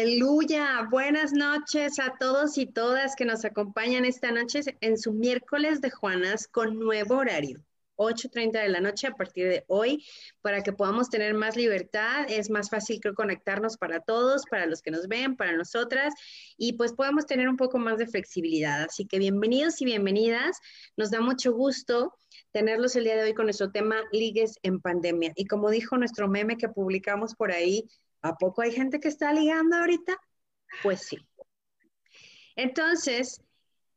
Aleluya, buenas noches a todos y todas que nos acompañan esta noche en su miércoles de Juanas con nuevo horario, 8:30 de la noche a partir de hoy, para que podamos tener más libertad. Es más fácil, creo, conectarnos para todos, para los que nos ven, para nosotras, y pues podemos tener un poco más de flexibilidad. Así que bienvenidos y bienvenidas, nos da mucho gusto tenerlos el día de hoy con nuestro tema ligues en pandemia. Y como dijo nuestro meme que publicamos por ahí, ¿a poco hay gente que está ligando ahorita? Pues sí. Entonces,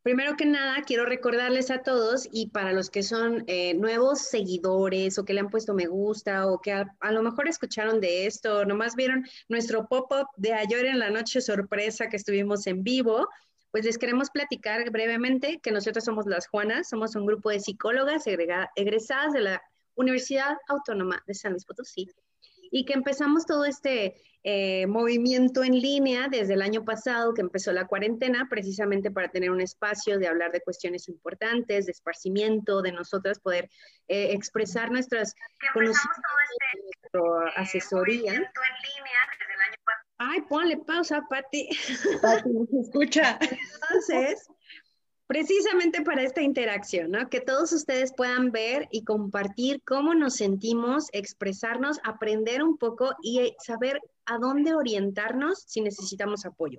primero que nada, quiero recordarles a todos, y para los que son nuevos seguidores o que le han puesto me gusta o que a lo mejor escucharon de esto, o nomás vieron nuestro pop-up de ayer en la noche sorpresa que estuvimos en vivo, pues les queremos platicar brevemente que nosotros somos Las Juanas, somos un grupo de psicólogas egresadas de la Universidad Autónoma de San Luis Potosí, y que empezamos todo este movimiento en línea desde el año pasado, que empezó la cuarentena, precisamente para tener un espacio de hablar de cuestiones importantes, de esparcimiento, de nosotras poder expresar nuestras conocimientos, nuestra asesoría. Ay, ponle pausa, Pati. Pati, nos escucha. Entonces, precisamente para esta interacción, ¿no? Que todos ustedes puedan ver y compartir cómo nos sentimos, expresarnos, aprender un poco y saber a dónde orientarnos si necesitamos apoyo.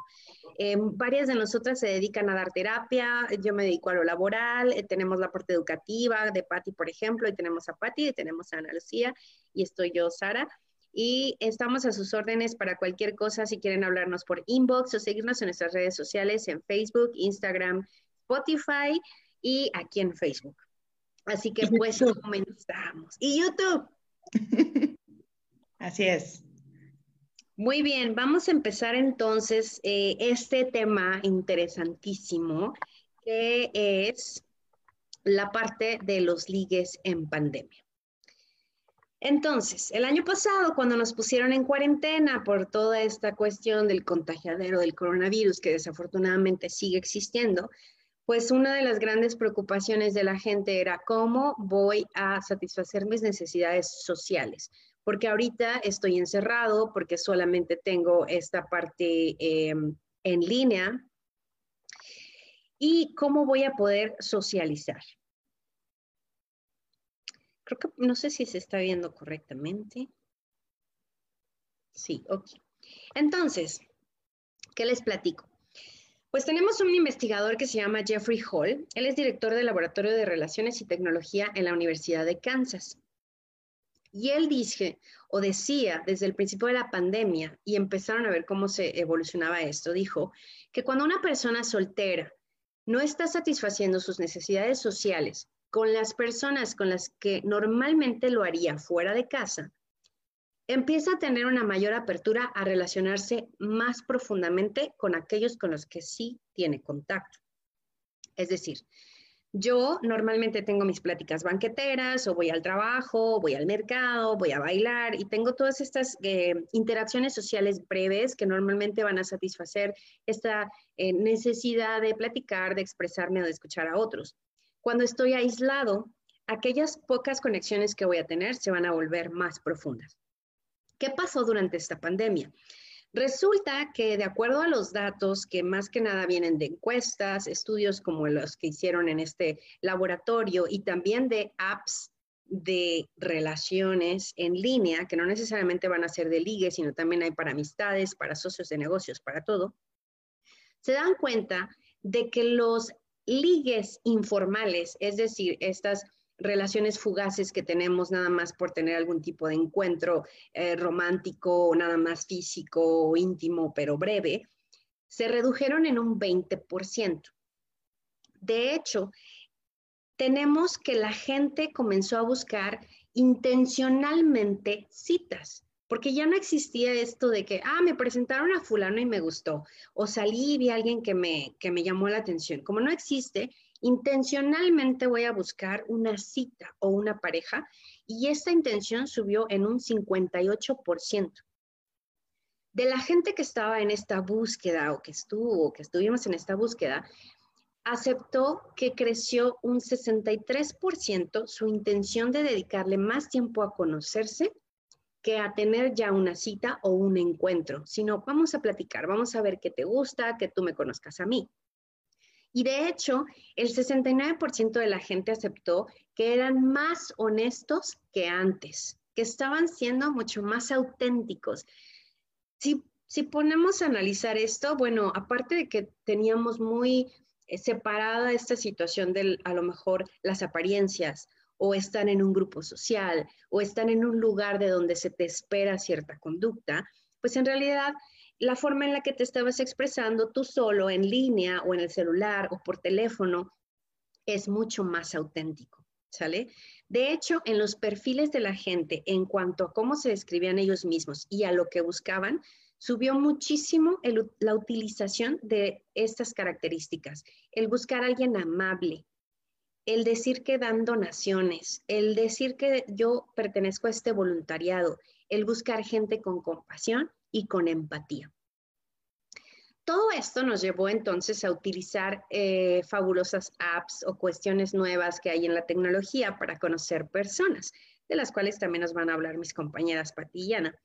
Varias de nosotras se dedican a dar terapia, yo me dedico a lo laboral, tenemos la parte educativa de Pati, por ejemplo, y tenemos a Pati, y tenemos a Ana Lucía, y estoy yo, Sara. Y estamos a sus órdenes para cualquier cosa, si quieren hablarnos por inbox o seguirnos en nuestras redes sociales, en Facebook, Instagram, Spotify y aquí en Facebook. Así que pues comenzamos. Y YouTube. Así es. Muy bien, vamos a empezar entonces este tema interesantísimo que es la parte de los ligues en pandemia. Entonces, el año pasado, cuando nos pusieron en cuarentena por toda esta cuestión del contagiadero del coronavirus, que desafortunadamente sigue existiendo, pues una de las grandes preocupaciones de la gente era cómo voy a satisfacer mis necesidades sociales, porque ahorita estoy encerrado, porque solamente tengo esta parte en línea, y cómo voy a poder socializar. Creo que no sé si se está viendo correctamente. Sí, ok. Entonces, ¿qué les platico? Pues tenemos un investigador que se llama Jeffrey Hall. Él es director del Laboratorio de Relaciones y Tecnología en la Universidad de Kansas. Y él decía desde el principio de la pandemia, y empezaron a ver cómo se evolucionaba esto, dijo que cuando una persona soltera no está satisfaciendo sus necesidades sociales con las personas con las que normalmente lo haría fuera de casa, empieza a tener una mayor apertura a relacionarse más profundamente con aquellos con los que sí tiene contacto. Es decir, yo normalmente tengo mis pláticas banqueteras, o voy al trabajo, voy al mercado, voy a bailar, y tengo todas estas interacciones sociales breves que normalmente van a satisfacer esta necesidad de platicar, de expresarme o de escuchar a otros. Cuando estoy aislado, aquellas pocas conexiones que voy a tener se van a volver más profundas. ¿Qué pasó durante esta pandemia? Resulta que, de acuerdo a los datos que más que nada vienen de encuestas, estudios como los que hicieron en este laboratorio y también de apps de relaciones en línea, que no necesariamente van a ser de ligue, sino también hay para amistades, para socios de negocios, para todo, se dan cuenta de que los ligues informales, es decir, estas relaciones fugaces que tenemos nada más por tener algún tipo de encuentro romántico, o nada más físico o íntimo, pero breve, se redujeron en un 20%. De hecho, tenemos que la gente comenzó a buscar intencionalmente citas, porque ya no existía esto de que, me presentaron a fulano y me gustó, o salí y vi a alguien que me llamó la atención. Como no existe, intencionalmente voy a buscar una cita o una pareja, y esta intención subió en un 58%. De la gente que estaba en esta búsqueda o que estuvimos en esta búsqueda, aceptó que creció un 63% su intención de dedicarle más tiempo a conocerse que a tener ya una cita o un encuentro, sino vamos a platicar, vamos a ver qué te gusta, que tú me conozcas a mí. Y de hecho, el 69% de la gente aceptó que eran más honestos que antes, que estaban siendo mucho más auténticos. Si ponemos a analizar esto, bueno, aparte de que teníamos muy separada esta situación de a lo mejor las apariencias, o están en un grupo social, o están en un lugar de donde se te espera cierta conducta, pues en realidad la forma en la que te estabas expresando tú solo, en línea, o en el celular, o por teléfono, es mucho más auténtico, ¿sale? De hecho, en los perfiles de la gente, en cuanto a cómo se describían ellos mismos y a lo que buscaban, subió muchísimo la utilización de estas características. El buscar a alguien amable, el decir que dan donaciones, el decir que yo pertenezco a este voluntariado, el buscar gente con compasión y con empatía. Todo esto nos llevó entonces a utilizar fabulosas apps o cuestiones nuevas que hay en la tecnología para conocer personas, de las cuales también nos van a hablar mis compañeras Pati y Ana.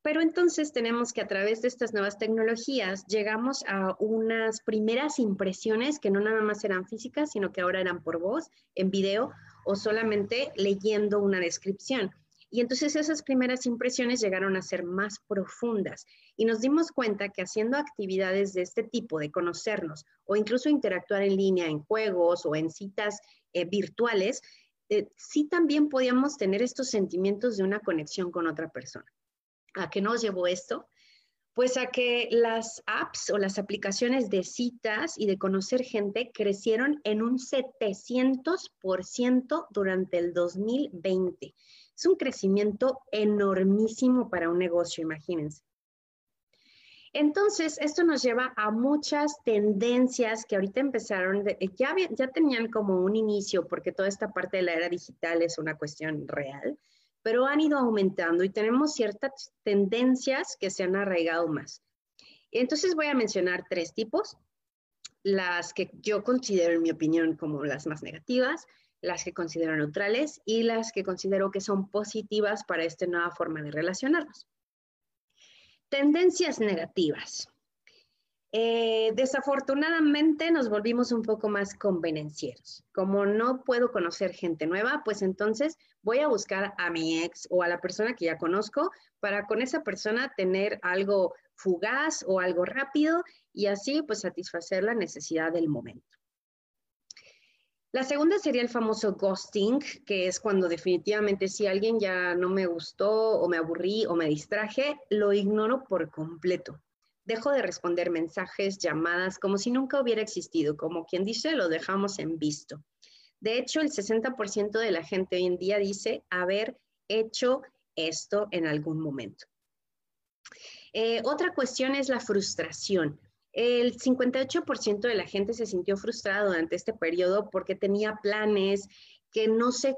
Pero entonces tenemos que a través de estas nuevas tecnologías llegamos a unas primeras impresiones que no nada más eran físicas, sino que ahora eran por voz, en video o solamente leyendo una descripción. Y entonces esas primeras impresiones llegaron a ser más profundas y nos dimos cuenta que haciendo actividades de este tipo, de conocernos o incluso interactuar en línea en juegos o en citas virtuales, sí también podíamos tener estos sentimientos de una conexión con otra persona. ¿A qué nos llevó esto? Pues a que las apps o las aplicaciones de citas y de conocer gente crecieron en un 700% durante el 2020. Es un crecimiento enormísimo para un negocio, imagínense. Entonces, esto nos lleva a muchas tendencias que ahorita empezaron, ya tenían como un inicio, porque toda esta parte de la era digital es una cuestión real, pero han ido aumentando y tenemos ciertas tendencias que se han arraigado más. Entonces voy a mencionar tres tipos, las que yo considero, en mi opinión, como las más negativas, las que considero neutrales y las que considero que son positivas para esta nueva forma de relacionarnos. Tendencias negativas. Desafortunadamente nos volvimos un poco más convenencieros. Como no puedo conocer gente nueva, pues entonces voy a buscar a mi ex o a la persona que ya conozco para con esa persona tener algo fugaz o algo rápido y así pues satisfacer la necesidad del momento. La segunda sería el famoso ghosting, que es cuando definitivamente si alguien ya no me gustó o me aburrí o me distraje, lo ignoro por completo. Dejo de responder mensajes, llamadas, como si nunca hubiera existido, como quien dice, lo dejamos en visto. De hecho, el 60% de la gente hoy en día dice haber hecho esto en algún momento. Otra cuestión es la frustración. El 58% de la gente se sintió frustrada durante este periodo porque tenía planes que no se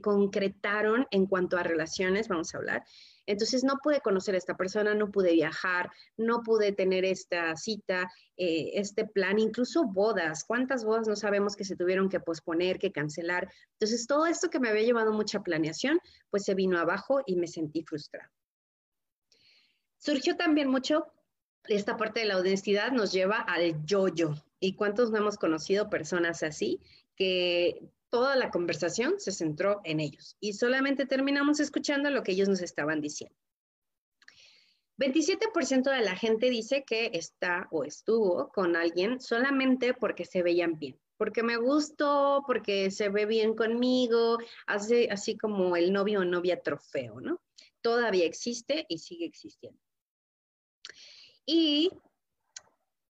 concretaron en cuanto a relaciones, vamos a hablar. Entonces no pude conocer a esta persona, no pude viajar, no pude tener esta cita, este plan, incluso bodas. ¿Cuántas bodas no sabemos que se tuvieron que posponer, que cancelar? Entonces todo esto que me había llevado mucha planeación, pues se vino abajo y me sentí frustrada. Surgió también mucho esta parte de la honestidad, nos lleva al yo-yo. ¿Y cuántos no hemos conocido personas así que toda la conversación se centró en ellos y solamente terminamos escuchando lo que ellos nos estaban diciendo? 27% de la gente dice que está o estuvo con alguien solamente porque se veían bien, porque me gustó, porque se ve bien conmigo, hace así como el novio o novia trofeo, ¿no? Todavía existe y sigue existiendo. Y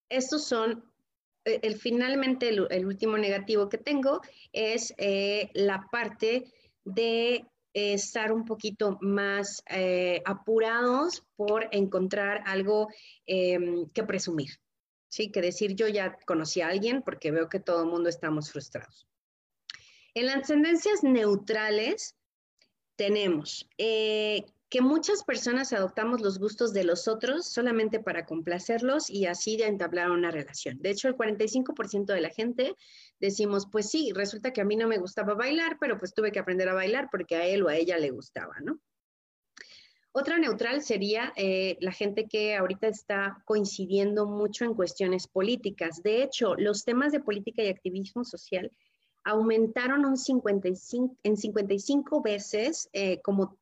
estos son... Finalmente, el último negativo que tengo es la parte de estar un poquito más apurados por encontrar algo que presumir, ¿sí? Que decir, yo ya conocí a alguien porque veo que todo el mundo estamos frustrados. En las tendencias neutrales tenemos que muchas personas adoptamos los gustos de los otros solamente para complacerlos y así de entablar una relación. De hecho, el 45% de la gente decimos, pues sí, resulta que a mí no me gustaba bailar, pero pues tuve que aprender a bailar porque a él o a ella le gustaba, ¿no? Otra neutral sería la gente que ahorita está coincidiendo mucho en cuestiones políticas. De hecho, los temas de política y activismo social aumentaron en 55 veces como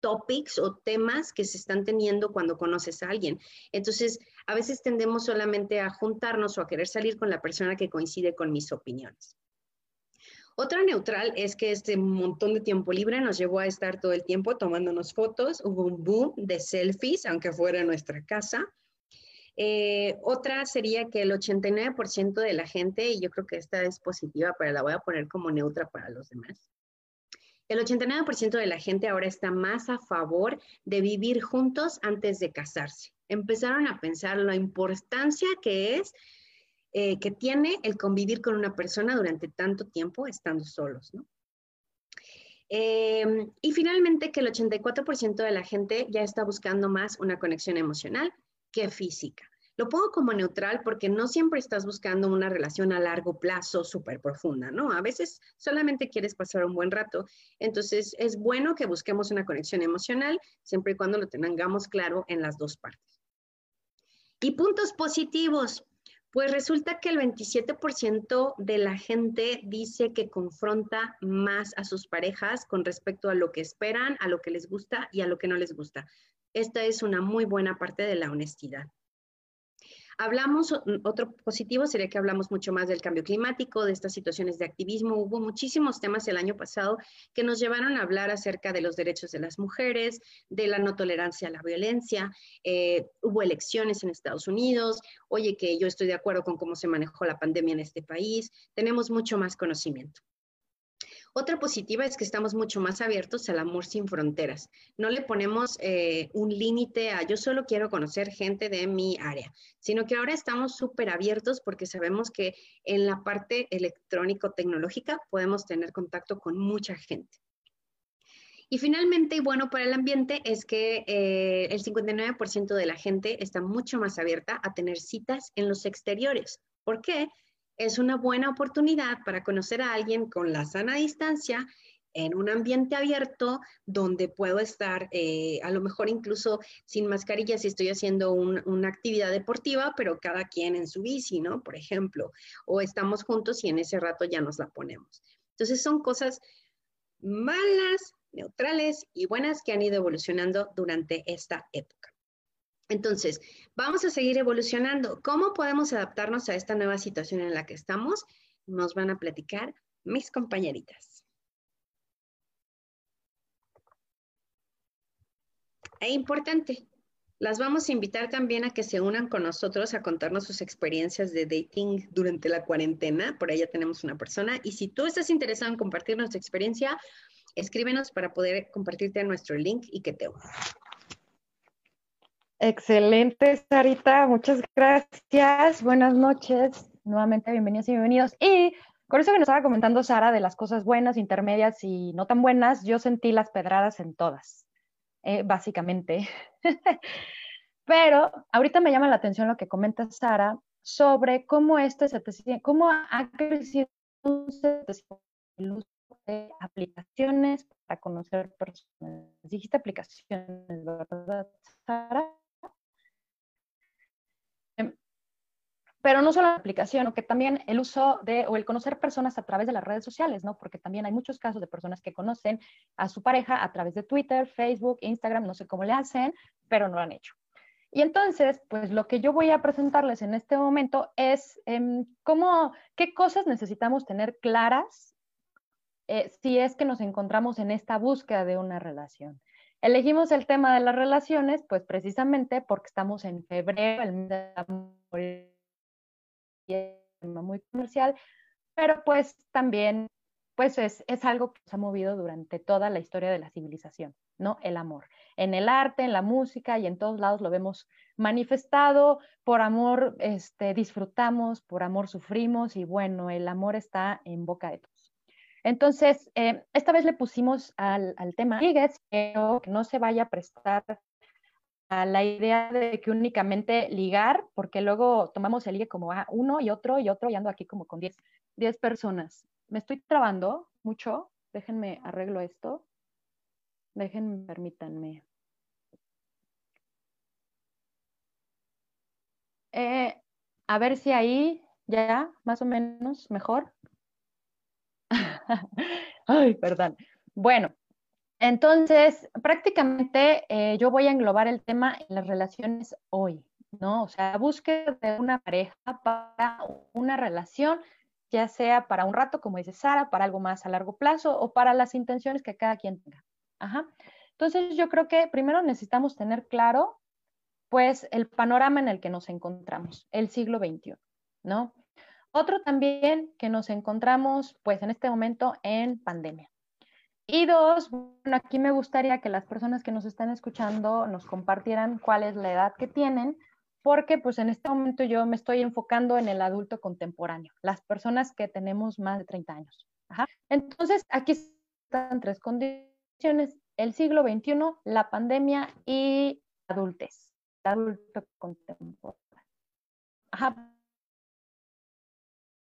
topics o temas que se están teniendo cuando conoces a alguien. Entonces, a veces tendemos solamente a juntarnos o a querer salir con la persona que coincide con mis opiniones. Otra neutral es que este montón de tiempo libre nos llevó a estar todo el tiempo tomándonos fotos. Hubo un boom de selfies, aunque fuera en nuestra casa. Otra sería que el 89% de la gente, y yo creo que esta es positiva, pero la voy a poner como neutra para los demás. El 89% de la gente ahora está más a favor de vivir juntos antes de casarse. Empezaron a pensar la importancia que es que tiene el convivir con una persona durante tanto tiempo estando solos, ¿no? Y finalmente que el 84% de la gente ya está buscando más una conexión emocional que física. Lo pongo como neutral porque no siempre estás buscando una relación a largo plazo súper profunda, ¿no? A veces solamente quieres pasar un buen rato. Entonces es bueno que busquemos una conexión emocional siempre y cuando lo tengamos claro en las dos partes. Y puntos positivos. Pues resulta que el 27% de la gente dice que confronta más a sus parejas con respecto a lo que esperan, a lo que les gusta y a lo que no les gusta. Esta es una muy buena parte de la honestidad. Hablamos, otro positivo sería que hablamos mucho más del cambio climático, de estas situaciones de activismo. Hubo muchísimos temas el año pasado que nos llevaron a hablar acerca de los derechos de las mujeres, de la no tolerancia a la violencia. Hubo elecciones en Estados Unidos. Oye, que yo estoy de acuerdo con cómo se manejó la pandemia en este país. Tenemos mucho más conocimiento. Otra positiva es que estamos mucho más abiertos al amor sin fronteras. No le ponemos un límite a yo solo quiero conocer gente de mi área, sino que ahora estamos súper abiertos porque sabemos que en la parte electrónico-tecnológica podemos tener contacto con mucha gente. Y finalmente, y bueno para el ambiente, es que el 59% de la gente está mucho más abierta a tener citas en los exteriores. ¿Por qué? Es una buena oportunidad para conocer a alguien con la sana distancia en un ambiente abierto donde puedo estar, a lo mejor incluso sin mascarilla si estoy haciendo una actividad deportiva, pero cada quien en su bici, ¿no? Por ejemplo, o estamos juntos y en ese rato ya nos la ponemos. Entonces son cosas malas, neutrales y buenas que han ido evolucionando durante esta época. Entonces, vamos a seguir evolucionando. ¿Cómo podemos adaptarnos a esta nueva situación en la que estamos? Nos van a platicar mis compañeritas. E importante, las vamos a invitar también a que se unan con nosotros a contarnos sus experiencias de dating durante la cuarentena. Por ahí ya tenemos una persona. Y si tú estás interesado en compartirnos tu experiencia, escríbenos para poder compartirte nuestro link y que te unas. Excelente, Sarita, muchas gracias, buenas noches, nuevamente bienvenidos y bienvenidos. Y con eso que nos estaba comentando Sara de las cosas buenas, intermedias y no tan buenas, yo sentí las pedradas en todas, básicamente. Pero ahorita me llama la atención lo que comenta Sara sobre cómo cómo ha crecido el uso de aplicaciones para conocer personas. Dijiste aplicaciones, ¿verdad, Sara? Pero no solo la aplicación, sino que también el uso de, o el conocer personas a través de las redes sociales, ¿no? Porque también hay muchos casos de personas que conocen a su pareja a través de Twitter, Facebook, Instagram, no sé cómo le hacen, pero no lo han hecho. Y entonces, pues lo que yo voy a presentarles en este momento es qué cosas necesitamos tener claras si es que nos encontramos en esta búsqueda de una relación. Elegimos el tema de las relaciones, pues precisamente porque estamos en febrero, el mes de amor, muy comercial, pero pues también pues es algo que nos ha movido durante toda la historia de la civilización, ¿no? El amor. En el arte, en la música y en todos lados lo vemos manifestado. Por amor disfrutamos, por amor sufrimos y bueno, el amor está en boca de todos. Entonces, esta vez le pusimos al tema ligues, pero que no se vaya a prestar a la idea de que únicamente ligar, porque luego tomamos el ligue como uno y otro, y ando aquí como con 10 personas. Me estoy trabando mucho, déjenme arreglo esto, permítanme. A ver si ahí ya, más o menos, mejor. Ay, perdón. Bueno, entonces prácticamente yo voy a englobar el tema en las relaciones hoy, ¿no? O sea, búsqueda de una pareja para una relación, ya sea para un rato, como dice Sara, para algo más a largo plazo o para las intenciones que cada quien tenga. Ajá. Entonces yo creo que primero necesitamos tener claro pues el panorama en el que nos encontramos, el siglo XXI, ¿no? Otro también que nos encontramos pues en este momento en pandemia. Y dos, bueno, aquí me gustaría que las personas que nos están escuchando nos compartieran cuál es la edad que tienen, porque pues en este momento yo me estoy enfocando en el adulto contemporáneo, las personas que tenemos más de 30 años. Ajá. Entonces aquí están tres condiciones: el siglo XXI, la pandemia y adultez, adulto contemporáneo. Ajá.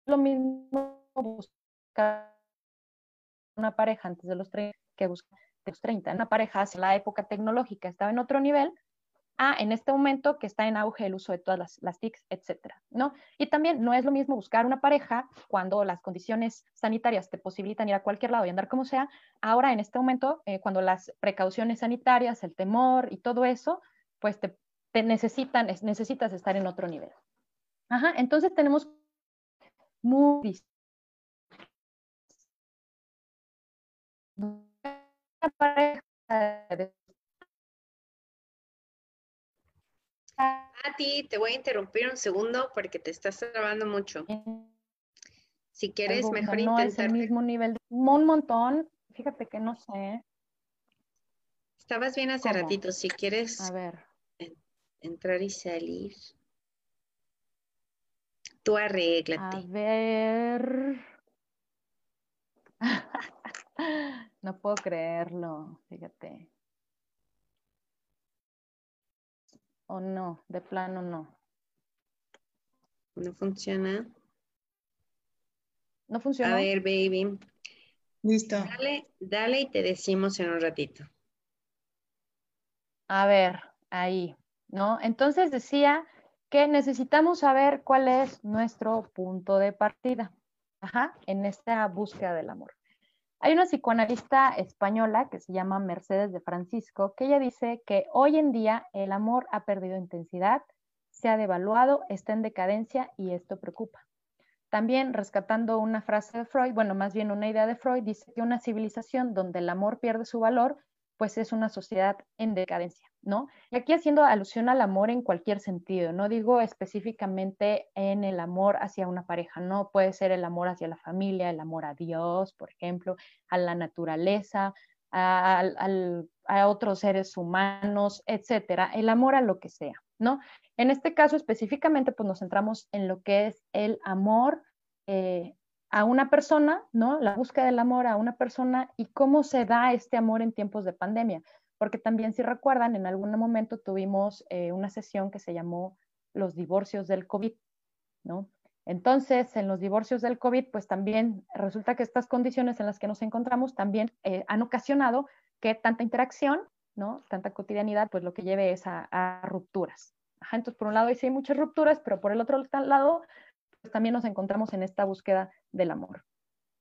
Lo mismo buscar una pareja antes de los 30 que buscar de los 30. Una pareja hacia la época tecnológica estaba en otro nivel, en este momento que está en auge el uso de todas las TICs, etcétera, ¿no? Y también no es lo mismo buscar una pareja cuando las condiciones sanitarias te posibilitan ir a cualquier lado y andar como sea. Ahora, en este momento, cuando las precauciones sanitarias, el temor y todo eso, pues necesitas estar en otro nivel. Ajá, entonces tenemos muy pareja de... Mati, te voy a interrumpir un segundo porque te estás trabando mucho. Si quieres, mejor no intentar. Es el mismo nivel, un montón. Fíjate que no sé. Estabas bien hace ratito. Si quieres, a ver, entrar y salir. Tú arréglate. A ver. No puedo creerlo, fíjate. O no, de plano no. No funciona. No funciona. A ver, baby. Listo. Dale y te decimos en un ratito. A ver, ahí, ¿no? Entonces decía que necesitamos saber cuál es nuestro punto de partida, ajá, en esta búsqueda del amor. Hay una psicoanalista española que se llama Mercedes de Francisco, que ella dice que hoy en día el amor ha perdido intensidad, se ha devaluado, está en decadencia y esto preocupa. También, rescatando una frase de Freud, bueno, más bien una idea de Freud, dice que una civilización donde el amor pierde su valor, pues es una sociedad en decadencia, ¿no? Y aquí haciendo alusión al amor en cualquier sentido, no digo específicamente en el amor hacia una pareja, no, puede ser el amor hacia la familia, el amor a Dios, por ejemplo, a la naturaleza, a otros seres humanos, etcétera, el amor a lo que sea, ¿no? En este caso específicamente, pues nos centramos en lo que es el amor a una persona, ¿no? La búsqueda del amor a una persona y cómo se da este amor en tiempos de pandemia. Porque también, si recuerdan, en algún momento tuvimos una sesión que se llamó los divorcios del COVID, ¿no? Entonces, en los divorcios del COVID, pues también resulta que estas condiciones en las que nos encontramos también han ocasionado que tanta interacción, ¿no? Tanta cotidianidad, pues lo que lleve es a rupturas. Ajá, entonces, por un lado, ahí sí hay muchas rupturas, pero por el otro lado, pues también nos encontramos en esta búsqueda del amor.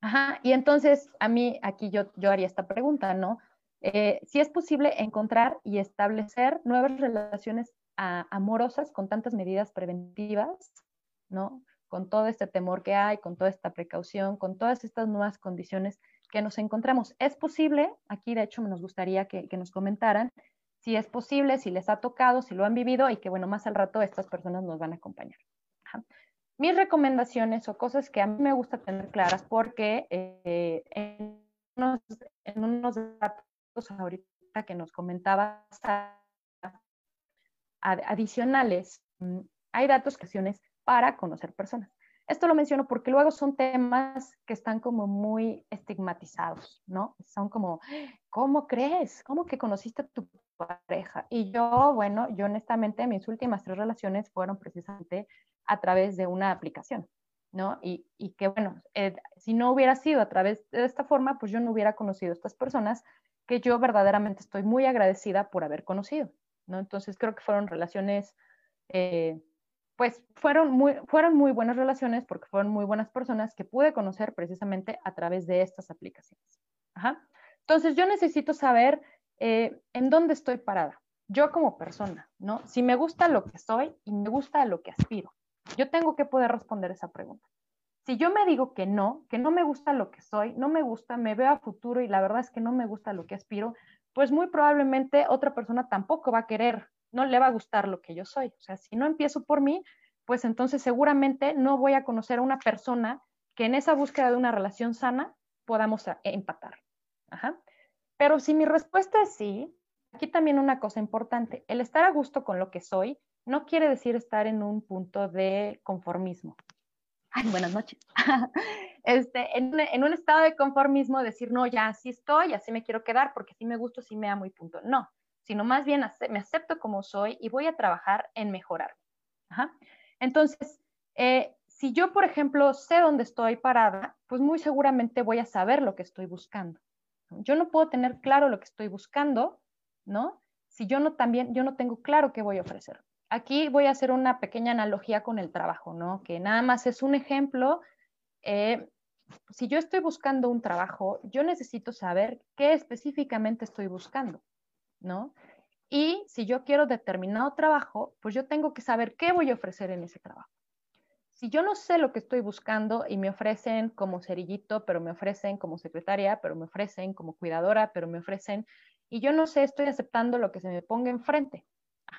Ajá, y entonces a mí aquí yo haría esta pregunta, ¿no? Si es posible encontrar y establecer nuevas relaciones amorosas con tantas medidas preventivas, ¿no? Con todo este temor que hay, con toda esta precaución, con todas estas nuevas condiciones que nos encontramos. ¿Es posible? Aquí de hecho nos gustaría que nos comentaran si es posible, si les ha tocado, si lo han vivido y que bueno, más al rato estas personas nos van a acompañar. Ajá. Mis recomendaciones o cosas que a mí me gusta tener claras porque en unos datos ahorita que nos comentabas adicionales, hay datos que acciones para conocer personas. Esto lo menciono porque luego son temas que están como muy estigmatizados, ¿no? Son como, ¿cómo crees? ¿Cómo que conociste a tu pareja? Y yo, bueno, yo honestamente mis últimas 3 relaciones fueron precisamente a través de una aplicación, ¿no? Y que, bueno, si no hubiera sido a través de esta forma, pues yo no hubiera conocido a estas personas que yo verdaderamente estoy muy agradecida por haber conocido, ¿no? Entonces creo que fueron relaciones pues fueron muy buenas relaciones porque fueron muy buenas personas que pude conocer precisamente a través de estas aplicaciones. Ajá. Entonces yo necesito saber en dónde estoy parada, yo como persona, ¿no? Si me gusta lo que soy y me gusta lo que aspiro. Yo tengo que poder responder esa pregunta. Si yo me digo que no me gusta lo que soy, no me gusta, me veo a futuro y la verdad es que no me gusta lo que aspiro, pues muy probablemente otra persona tampoco va a querer, no le va a gustar lo que yo soy. O sea, si no empiezo por mí, pues entonces seguramente no voy a conocer a una persona que en esa búsqueda de una relación sana podamos empatar. Ajá. Pero si mi respuesta es sí, aquí también una cosa importante, el estar a gusto con lo que soy no quiere decir estar en un punto de conformismo. Ay, buenas noches. En un estado de conformismo decir, no, ya así estoy, así me quiero quedar porque sí me gusto, sí me amo y punto. No, sino más bien me acepto como soy y voy a trabajar en mejorar. Ajá. Entonces, si yo, por ejemplo, sé dónde estoy parada, pues muy seguramente voy a saber lo que estoy buscando. Yo no puedo tener claro lo que estoy buscando, ¿no? Si yo no tengo claro qué voy a ofrecer. Aquí voy a hacer una pequeña analogía con el trabajo, ¿no? Que nada más es un ejemplo. Si yo estoy buscando un trabajo, yo necesito saber qué específicamente estoy buscando, ¿no? Y si yo quiero determinado trabajo, pues yo tengo que saber qué voy a ofrecer en ese trabajo. Si yo no sé lo que estoy buscando y me ofrecen como cerillito, pero me ofrecen como secretaria, pero me ofrecen como cuidadora, pero me ofrecen... Y yo no sé, estoy aceptando lo que se me ponga enfrente.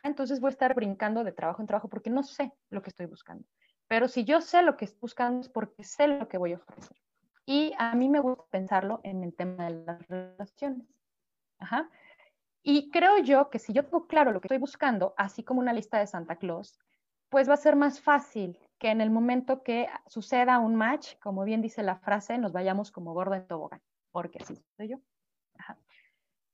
Entonces voy a estar brincando de trabajo en trabajo porque no sé lo que estoy buscando. Pero si yo sé lo que estoy buscando es porque sé lo que voy a ofrecer. Y a mí me gusta pensarlo en el tema de las relaciones. Ajá. Y creo yo que si yo tengo claro lo que estoy buscando, así como una lista de Santa Claus, pues va a ser más fácil que en el momento que suceda un match, como bien dice la frase, nos vayamos como gordo en tobogán, porque así soy yo. Ajá.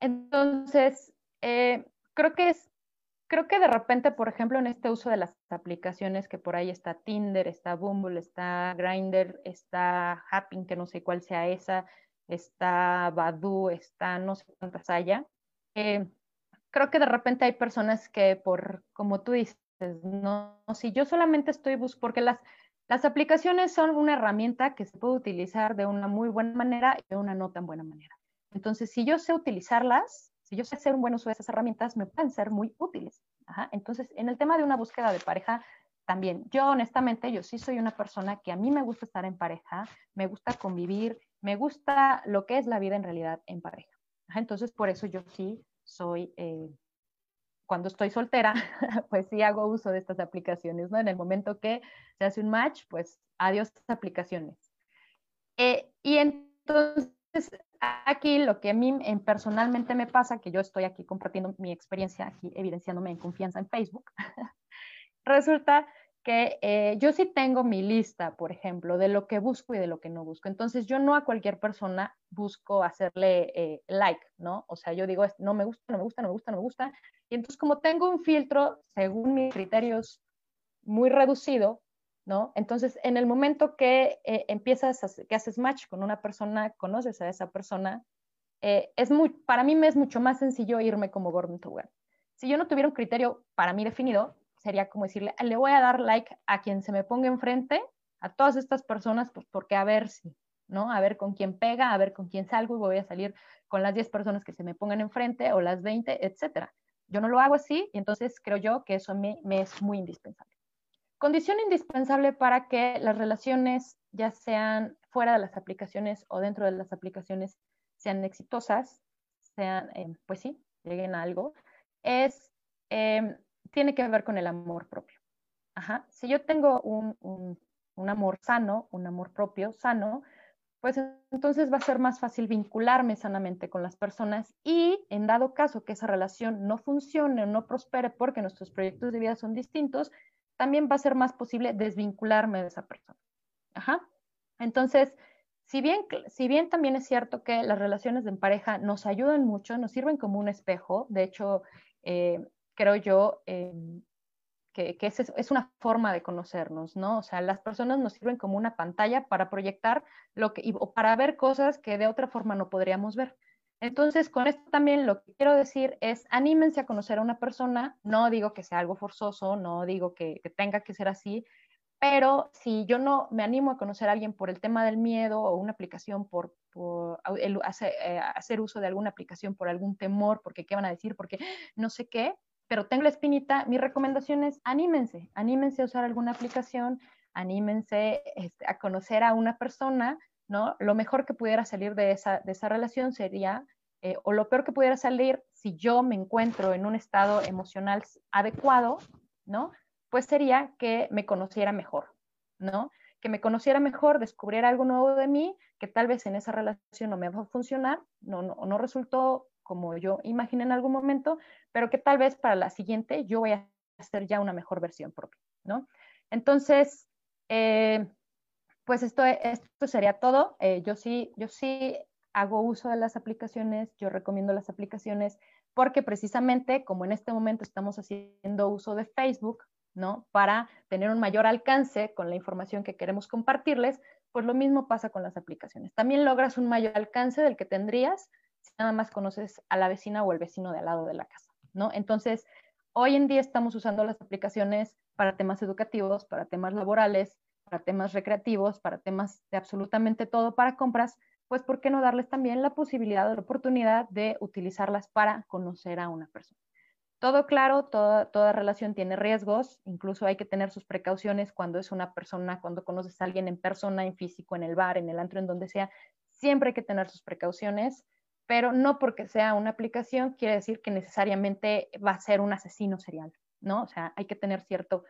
Entonces, creo que de repente, por ejemplo, en este uso de las aplicaciones que por ahí está Tinder, está Bumble, está Grindr, está Happn, que no sé cuál sea esa, está Badoo, está no sé cuántas haya. Creo que de repente hay personas que como tú dices, no, si yo solamente estoy buscando, porque las aplicaciones son una herramienta que se puede utilizar de una muy buena manera y de una no tan buena manera. Entonces, si yo sé utilizarlas, si yo sé hacer un buen uso de esas herramientas, me pueden ser muy útiles. Ajá. Entonces, en el tema de una búsqueda de pareja, también. Yo, honestamente, yo sí soy una persona que a mí me gusta estar en pareja, me gusta convivir, me gusta lo que es la vida en realidad en pareja. Ajá. Entonces, por eso yo sí soy, cuando estoy soltera, pues sí hago uso de estas aplicaciones, ¿no? En el momento que se hace un match, pues adiós aplicaciones. Y entonces... Aquí lo que a mí personalmente me pasa, que yo estoy aquí compartiendo mi experiencia, aquí evidenciándome en confianza en Facebook, resulta que yo sí tengo mi lista, por ejemplo, de lo que busco y de lo que no busco. Entonces yo no a cualquier persona busco hacerle like, ¿no? O sea, yo digo, no me gusta, no me gusta, no me gusta, no me gusta. Y entonces como tengo un filtro, según mis criterios, muy reducido, ¿no? Entonces, en el momento que que haces match con una persona, conoces a esa persona, para mí me es mucho más sencillo irme como gordo en tobogán. Si yo no tuviera un criterio para mí definido, sería como decirle, le voy a dar like a quien se me ponga enfrente, a todas estas personas, pues porque a ver si, ¿no? A ver con quién pega, a ver con quién salgo y voy a salir con las 10 personas que se me pongan enfrente o las 20, etcétera. Yo no lo hago así y entonces creo yo que eso me es muy indispensable. Condición indispensable para que las relaciones, ya sean fuera de las aplicaciones o dentro de las aplicaciones, sean exitosas, pues sí, lleguen a algo, tiene que ver con el amor propio. Ajá. Si yo tengo un amor sano, un amor propio sano, pues entonces va a ser más fácil vincularme sanamente con las personas y en dado caso que esa relación no funcione o no prospere porque nuestros proyectos de vida son distintos, también va a ser más posible desvincularme de esa persona. Ajá. Entonces, si bien también es cierto que las relaciones en pareja nos ayudan mucho, nos sirven como un espejo, de hecho, creo yo que es una forma de conocernos, ¿no? O sea, las personas nos sirven como una pantalla para proyectar o para ver cosas que de otra forma no podríamos ver. Entonces, con esto también lo que quiero decir es, anímense a conocer a una persona, no digo que sea algo forzoso, no digo que tenga que ser así, pero si yo no me animo a conocer a alguien por el tema del miedo o una aplicación por hacer uso de alguna aplicación por algún temor, porque qué van a decir, porque no sé qué, pero tengo la espinita, mi recomendación es anímense a usar alguna aplicación, anímense a conocer a una persona, ¿no? Lo mejor que pudiera salir de esa relación sería, o lo peor que pudiera salir, si yo me encuentro en un estado emocional adecuado, ¿no? Pues sería que me conociera mejor, ¿no? Que me conociera mejor, descubriera algo nuevo de mí, que tal vez en esa relación no me va a funcionar, no resultó como yo imaginé en algún momento, pero que tal vez para la siguiente yo voy a hacer ya una mejor versión propia, ¿no? Entonces, pues esto sería todo. Yo sí hago uso de las aplicaciones, yo recomiendo las aplicaciones porque precisamente como en este momento estamos haciendo uso de Facebook, ¿no? Para tener un mayor alcance con la información que queremos compartirles, pues lo mismo pasa con las aplicaciones. También logras un mayor alcance del que tendrías si nada más conoces a la vecina o el vecino de al lado de la casa, ¿no? Entonces, hoy en día estamos usando las aplicaciones para temas educativos, para temas laborales, para temas recreativos, para temas de absolutamente todo, para compras, pues ¿por qué no darles también la posibilidad o la oportunidad de utilizarlas para conocer a una persona? Todo claro, toda relación tiene riesgos, incluso hay que tener sus precauciones cuando es una persona, cuando conoces a alguien en persona, en físico, en el bar, en el antro, en donde sea, siempre hay que tener sus precauciones, pero no porque sea una aplicación quiere decir que necesariamente va a ser un asesino serial, ¿no? O sea, hay que tener cierto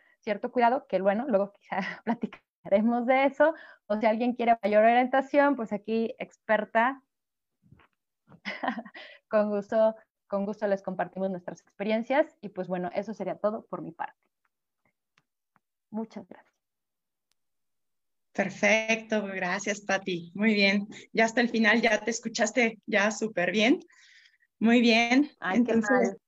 cuidado, que bueno, luego quizá platicaremos de eso, o si alguien quiere mayor orientación, pues aquí experta, con gusto les compartimos nuestras experiencias, y pues bueno, eso sería todo por mi parte. Muchas gracias. Perfecto, gracias Pati, muy bien, ya hasta el final ya te escuchaste ya súper bien, muy bien. Ay, entonces,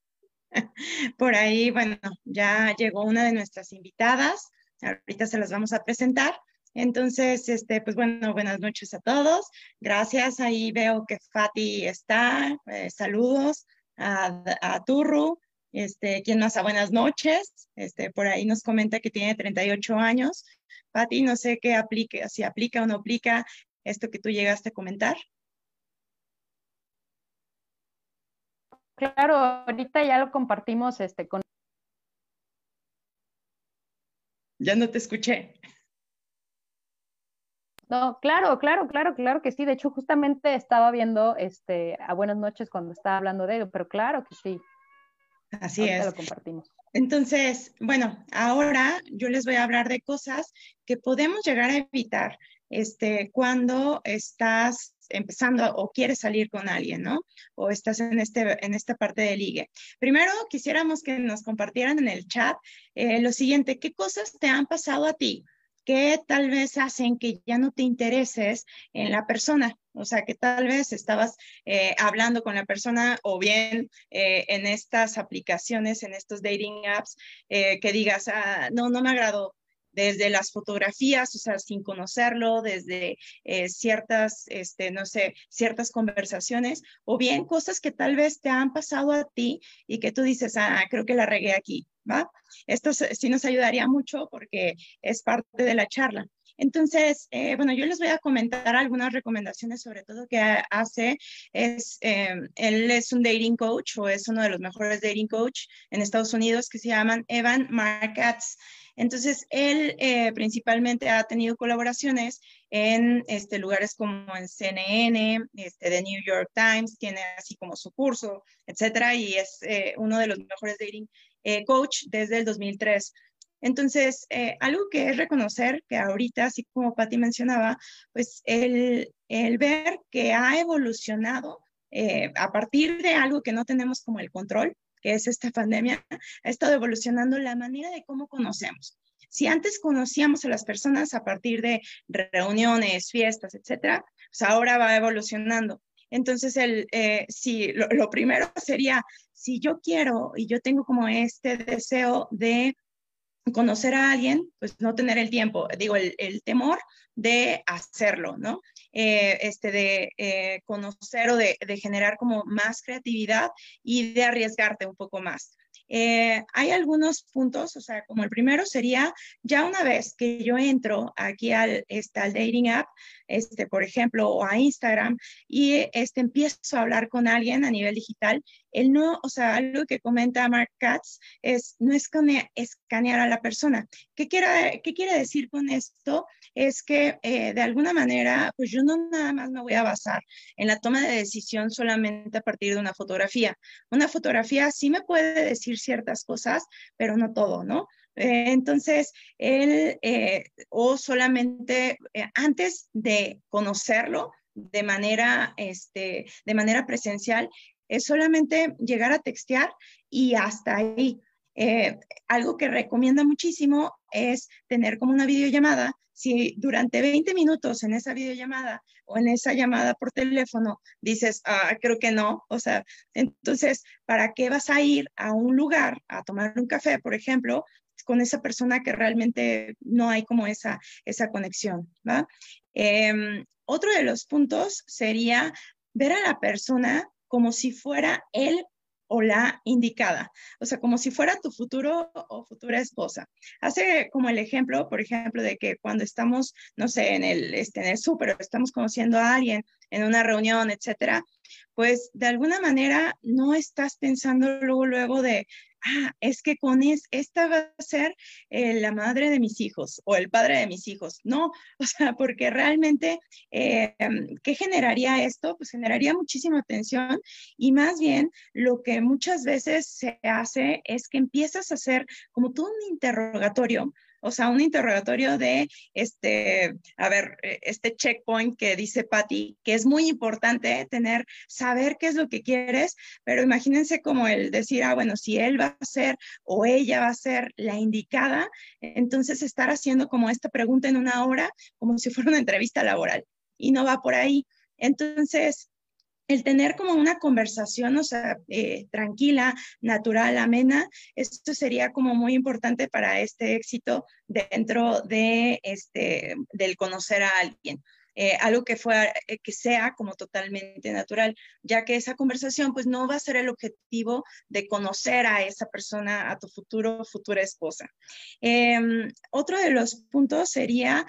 por ahí, bueno, ya llegó una de nuestras invitadas, ahorita se las vamos a presentar. Entonces, pues bueno, buenas noches a todos. Gracias, ahí veo que Fati está, saludos a Turru, ¿quién más? A buenas noches, por ahí nos comenta que tiene 38 años. Fati, no sé qué aplica, si aplica o no aplica esto que tú llegaste a comentar. Claro, ahorita ya lo compartimos con... Ya no te escuché. No, claro que sí. De hecho, justamente estaba viendo a buenas noches cuando estaba hablando de ello, pero claro que sí. Así es. Lo compartimos. Entonces, bueno, ahora yo les voy a hablar de cosas que podemos llegar a evitar cuando estás empezando o quieres salir con alguien, ¿no? O estás en esta parte de ligue. Primero, quisiéramos que nos compartieran en el chat lo siguiente, ¿qué cosas te han pasado a ti que tal vez hacen que ya no te intereses en la persona? O sea, que tal vez estabas hablando con la persona o bien en estas aplicaciones, en estos dating apps, que digas, ah, no me agradó. Desde las fotografías, o sea, sin conocerlo, desde ciertas, no sé, ciertas conversaciones, o bien cosas que tal vez te han pasado a ti y que tú dices, ah, creo que la regué aquí, ¿va? Esto sí nos ayudaría mucho porque es parte de la charla. Entonces, bueno, yo les voy a comentar algunas recomendaciones, sobre todo que hace, él es un dating coach o es uno de los mejores dating coach en Estados Unidos que se llaman Evan Marc Katz. Entonces, él principalmente ha tenido colaboraciones en lugares como en CNN, The New York Times, tiene así como su curso, etcétera, y es uno de los mejores dating coach desde el 2003. Entonces, algo que es reconocer que ahorita, así como Pati mencionaba, pues el ver que ha evolucionado a partir de algo que no tenemos como el control, que es esta pandemia, ha estado evolucionando la manera de cómo conocemos. Si antes conocíamos a las personas a partir de reuniones, fiestas, etcétera, pues ahora va evolucionando. Entonces, lo primero sería, si yo quiero y yo tengo como este deseo de conocer a alguien, pues no tener el tiempo, digo, el temor de hacerlo, ¿no? Conocer o de generar como más creatividad y de arriesgarte un poco más. Hay algunos puntos, o sea, como el primero sería, ya una vez que yo entro aquí al dating app, por ejemplo, o a Instagram, y empiezo a hablar con alguien a nivel digital, el no, o sea, algo que comenta Marc Katz es no escanear a la persona. ¿Qué quiere decir con esto? Es que de alguna manera, pues yo no nada más me voy a basar en la toma de decisión solamente a partir de una fotografía. Una fotografía sí me puede decir ciertas cosas, pero no todo, ¿no? Entonces, antes de conocerlo de manera presencial, es solamente llegar a textear y hasta ahí. Algo que recomienda muchísimo es tener como una videollamada. Si durante 20 minutos en esa videollamada o en esa llamada por teléfono dices, creo que no, o sea, entonces, ¿para qué vas a ir a un lugar a tomar un café, por ejemplo, con esa persona que realmente no hay como esa conexión, ¿va? Otro de los puntos sería ver a la persona como si fuera él o la indicada, o sea, como si fuera tu futuro o futura esposa. Hace como el ejemplo, por ejemplo, de que cuando estamos, no sé, en el súper, estamos conociendo a alguien en una reunión, etcétera, pues de alguna manera no estás pensando luego de, es que esta va a ser la madre de mis hijos o el padre de mis hijos. No, o sea, porque realmente, ¿qué generaría esto? Pues generaría muchísima tensión y más bien lo que muchas veces se hace es que empiezas a hacer como todo un interrogatorio. O sea, un interrogatorio de este checkpoint que dice Patty, que es muy importante saber qué es lo que quieres, pero imagínense como el decir, bueno, si él va a ser o ella va a ser la indicada, entonces estar haciendo como esta pregunta en una hora, como si fuera una entrevista laboral, y no va por ahí. Entonces, el tener como una conversación, o sea, tranquila, natural, amena, esto sería como muy importante para este éxito dentro de del conocer a alguien. Algo que sea como totalmente natural, ya que esa conversación pues no va a ser el objetivo de conocer a esa persona, a tu futuro o futura esposa. Otro de los puntos sería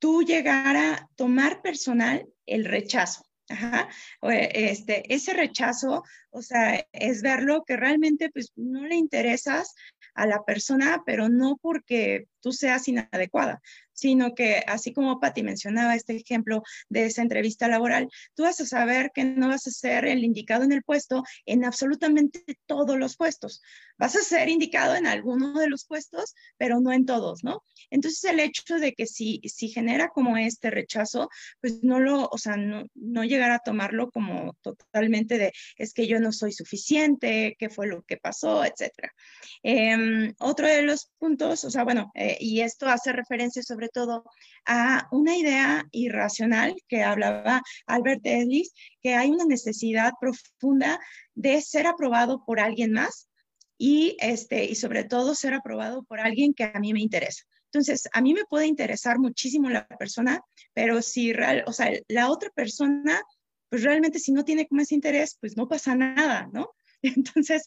tú llegar a tomar personal el rechazo. Ajá. Ese rechazo, o sea, es verlo que realmente pues no le interesas a la persona, pero no porque tú seas inadecuada, sino que así como Patty mencionaba este ejemplo de esa entrevista laboral, tú vas a saber que no vas a ser el indicado en el puesto en absolutamente todos los puestos. Vas a ser indicado en alguno de los puestos, pero no en todos, ¿no? Entonces el hecho de que si genera como este rechazo, pues no llegar a tomarlo como totalmente de, es que yo no soy suficiente, qué fue lo que pasó, etcétera. Otro de los puntos, o sea, bueno, y esto hace referencia sobre todo a una idea irracional que hablaba Albert Ellis, que hay una necesidad profunda de ser aprobado por alguien más y sobre todo ser aprobado por alguien que a mí me interesa. Entonces, a mí me puede interesar muchísimo la persona, pero la otra persona, pues realmente si no tiene más interés, pues no pasa nada, ¿no? Entonces,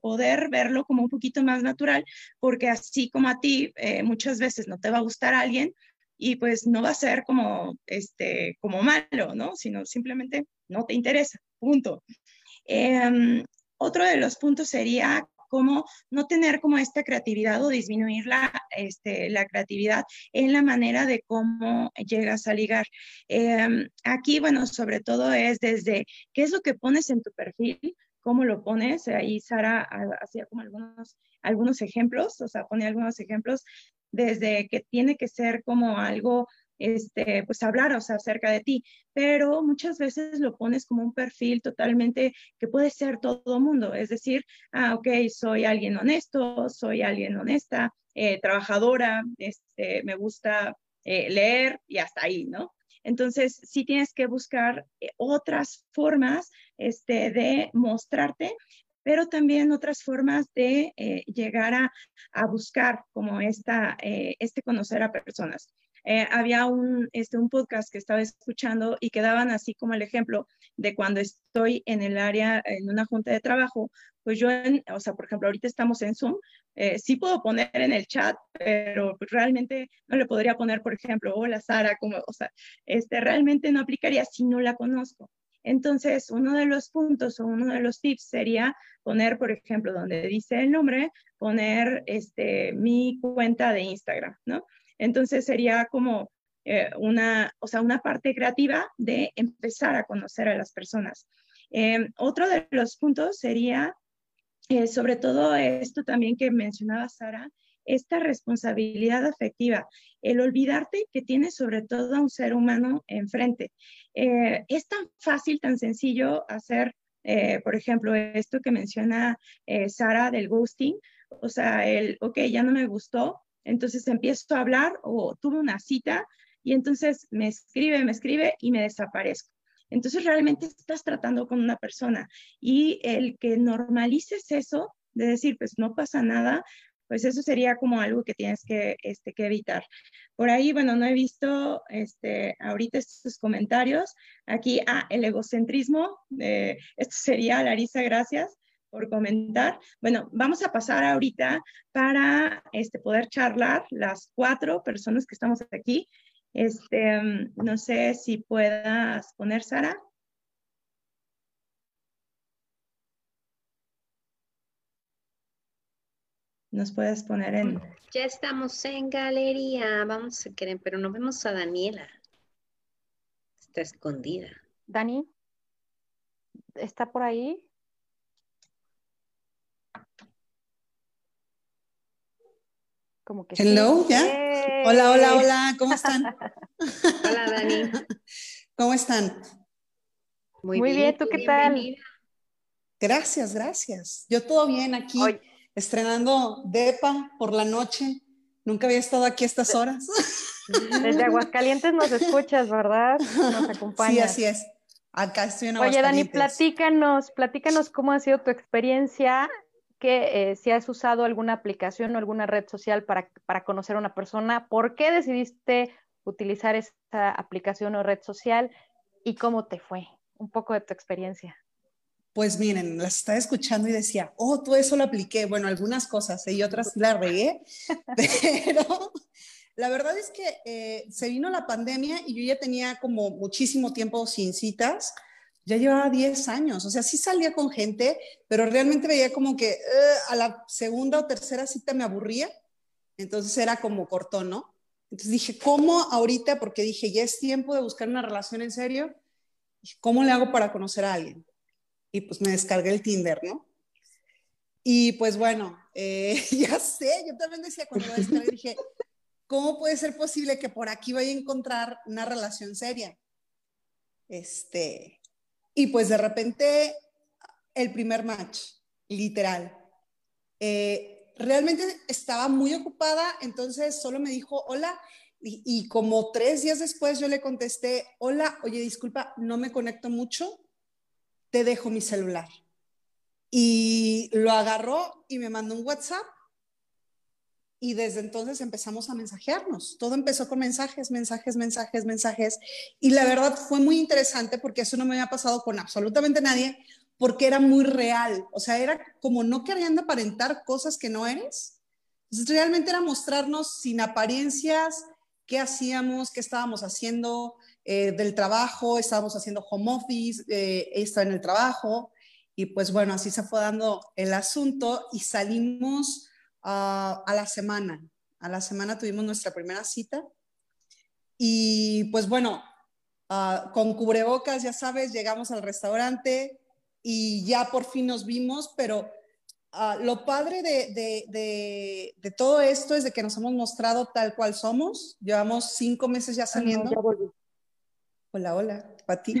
poder verlo como un poquito más natural, porque así como a ti muchas veces no te va a gustar alguien y pues no va a ser como malo, ¿no? Sino simplemente no te interesa, punto. Otro de los puntos sería como no tener como esta creatividad o disminuir la creatividad en la manera de cómo llegas a ligar. Aquí, bueno, sobre todo es desde qué es lo que pones en tu perfil, cómo lo pones. Ahí Sara hacía como algunos ejemplos, o sea, pone algunos ejemplos desde que tiene que ser como algo, pues hablar, o sea, acerca de ti, pero muchas veces lo pones como un perfil totalmente que puede ser todo mundo, es decir, ok, soy alguien honesto, soy alguien honesta, trabajadora, me gusta leer y hasta ahí, ¿no? Entonces, sí tienes que buscar otras formas de mostrarte pero también otras formas de llegar a buscar como este conocer a personas. Había un podcast que estaba escuchando y que daban así como el ejemplo de cuando estoy en el área, en una junta de trabajo, pues yo, o sea, por ejemplo, ahorita estamos en Zoom, sí puedo poner en el chat, pero realmente no le podría poner, por ejemplo, hola Sara, como, o sea, realmente no aplicaría si no la conozco. Entonces, uno de los puntos o uno de los tips sería poner, por ejemplo, donde dice el nombre, poner mi cuenta de Instagram, ¿no? Entonces sería como una parte creativa de empezar a conocer a las personas. Otro de los puntos sería, sobre todo esto también que mencionaba Sara, esta responsabilidad afectiva, el olvidarte que tienes sobre todo a un ser humano enfrente. Es tan fácil, tan sencillo hacer, por ejemplo, esto que menciona Sara del ghosting, o sea, ok, ya no me gustó, entonces empiezo a hablar o tuve una cita y entonces me escribe y me desaparezco. Entonces realmente estás tratando con una persona y el que normalices eso de decir pues no pasa nada, pues eso sería como algo que tienes que evitar. Por ahí, bueno, no he visto ahorita estos comentarios. Aquí, el egocentrismo, esto sería, Larisa, gracias por comentar. Bueno, vamos a pasar ahorita para poder charlar las 4 personas que estamos aquí. No sé si puedas poner, Sara. Nos puedes poner en... Ya estamos en galería. Vamos a querer, pero no vemos a Daniela. Está escondida. Dani, ¿está por ahí? Como que hello, sí. ¿Ya? Hey. Hola, hola, hola, ¿cómo están? Hola, Dani. ¿Cómo están? Muy bien, ¿tú qué tal? Gracias, gracias. Yo todo bien aquí, hoy estrenando depa por la noche. Nunca había estado aquí a estas horas. Desde Aguascalientes nos escuchas, ¿verdad? Nos acompañas. Sí, así es. Acá estoy en Aguascalientes. Oye, Dani, platícanos cómo ha sido tu experiencia, que si has usado alguna aplicación o alguna red social para conocer a una persona, ¿por qué decidiste utilizar esta aplicación o red social y cómo te fue? Un poco de tu experiencia. Pues miren, las estaba escuchando y decía, todo eso lo apliqué. Bueno, algunas cosas y otras la regué, pero la verdad es que se vino la pandemia y yo ya tenía como muchísimo tiempo sin citas. Ya llevaba 10 años, o sea, sí salía con gente, pero realmente veía como que a la segunda o tercera cita me aburría, entonces era como cortón, ¿no? Entonces dije, ¿cómo ahorita? Porque dije, ya es tiempo de buscar una relación en serio, ¿cómo le hago para conocer a alguien? Y pues me descargué el Tinder, ¿no? Y pues bueno, ya sé, yo también decía cuando lo descargué, dije, ¿cómo puede ser posible que por aquí vaya a encontrar una relación seria? Y pues de repente, el primer match, literal. Realmente estaba muy ocupada, entonces solo me dijo hola, y como 3 días después yo le contesté, hola, oye, disculpa, no me conecto mucho, te dejo mi celular. Y lo agarró y me mandó un WhatsApp, y desde entonces empezamos a mensajearnos. Todo empezó con mensajes. Y la verdad fue muy interesante porque eso no me había pasado con absolutamente nadie, porque era muy real. O sea, era como no querían aparentar cosas que no eres. Entonces, realmente era mostrarnos sin apariencias qué hacíamos, qué estábamos haciendo del trabajo, estábamos haciendo home office, estaba en el trabajo. Y pues bueno, así se fue dando el asunto y salimos... A la semana tuvimos nuestra primera cita y pues bueno, con cubrebocas, ya sabes, llegamos al restaurante y ya por fin nos vimos, pero lo padre de todo esto es de que nos hemos mostrado tal cual somos. Llevamos 5 meses ya saliendo. Ya volví. Hola, Pati.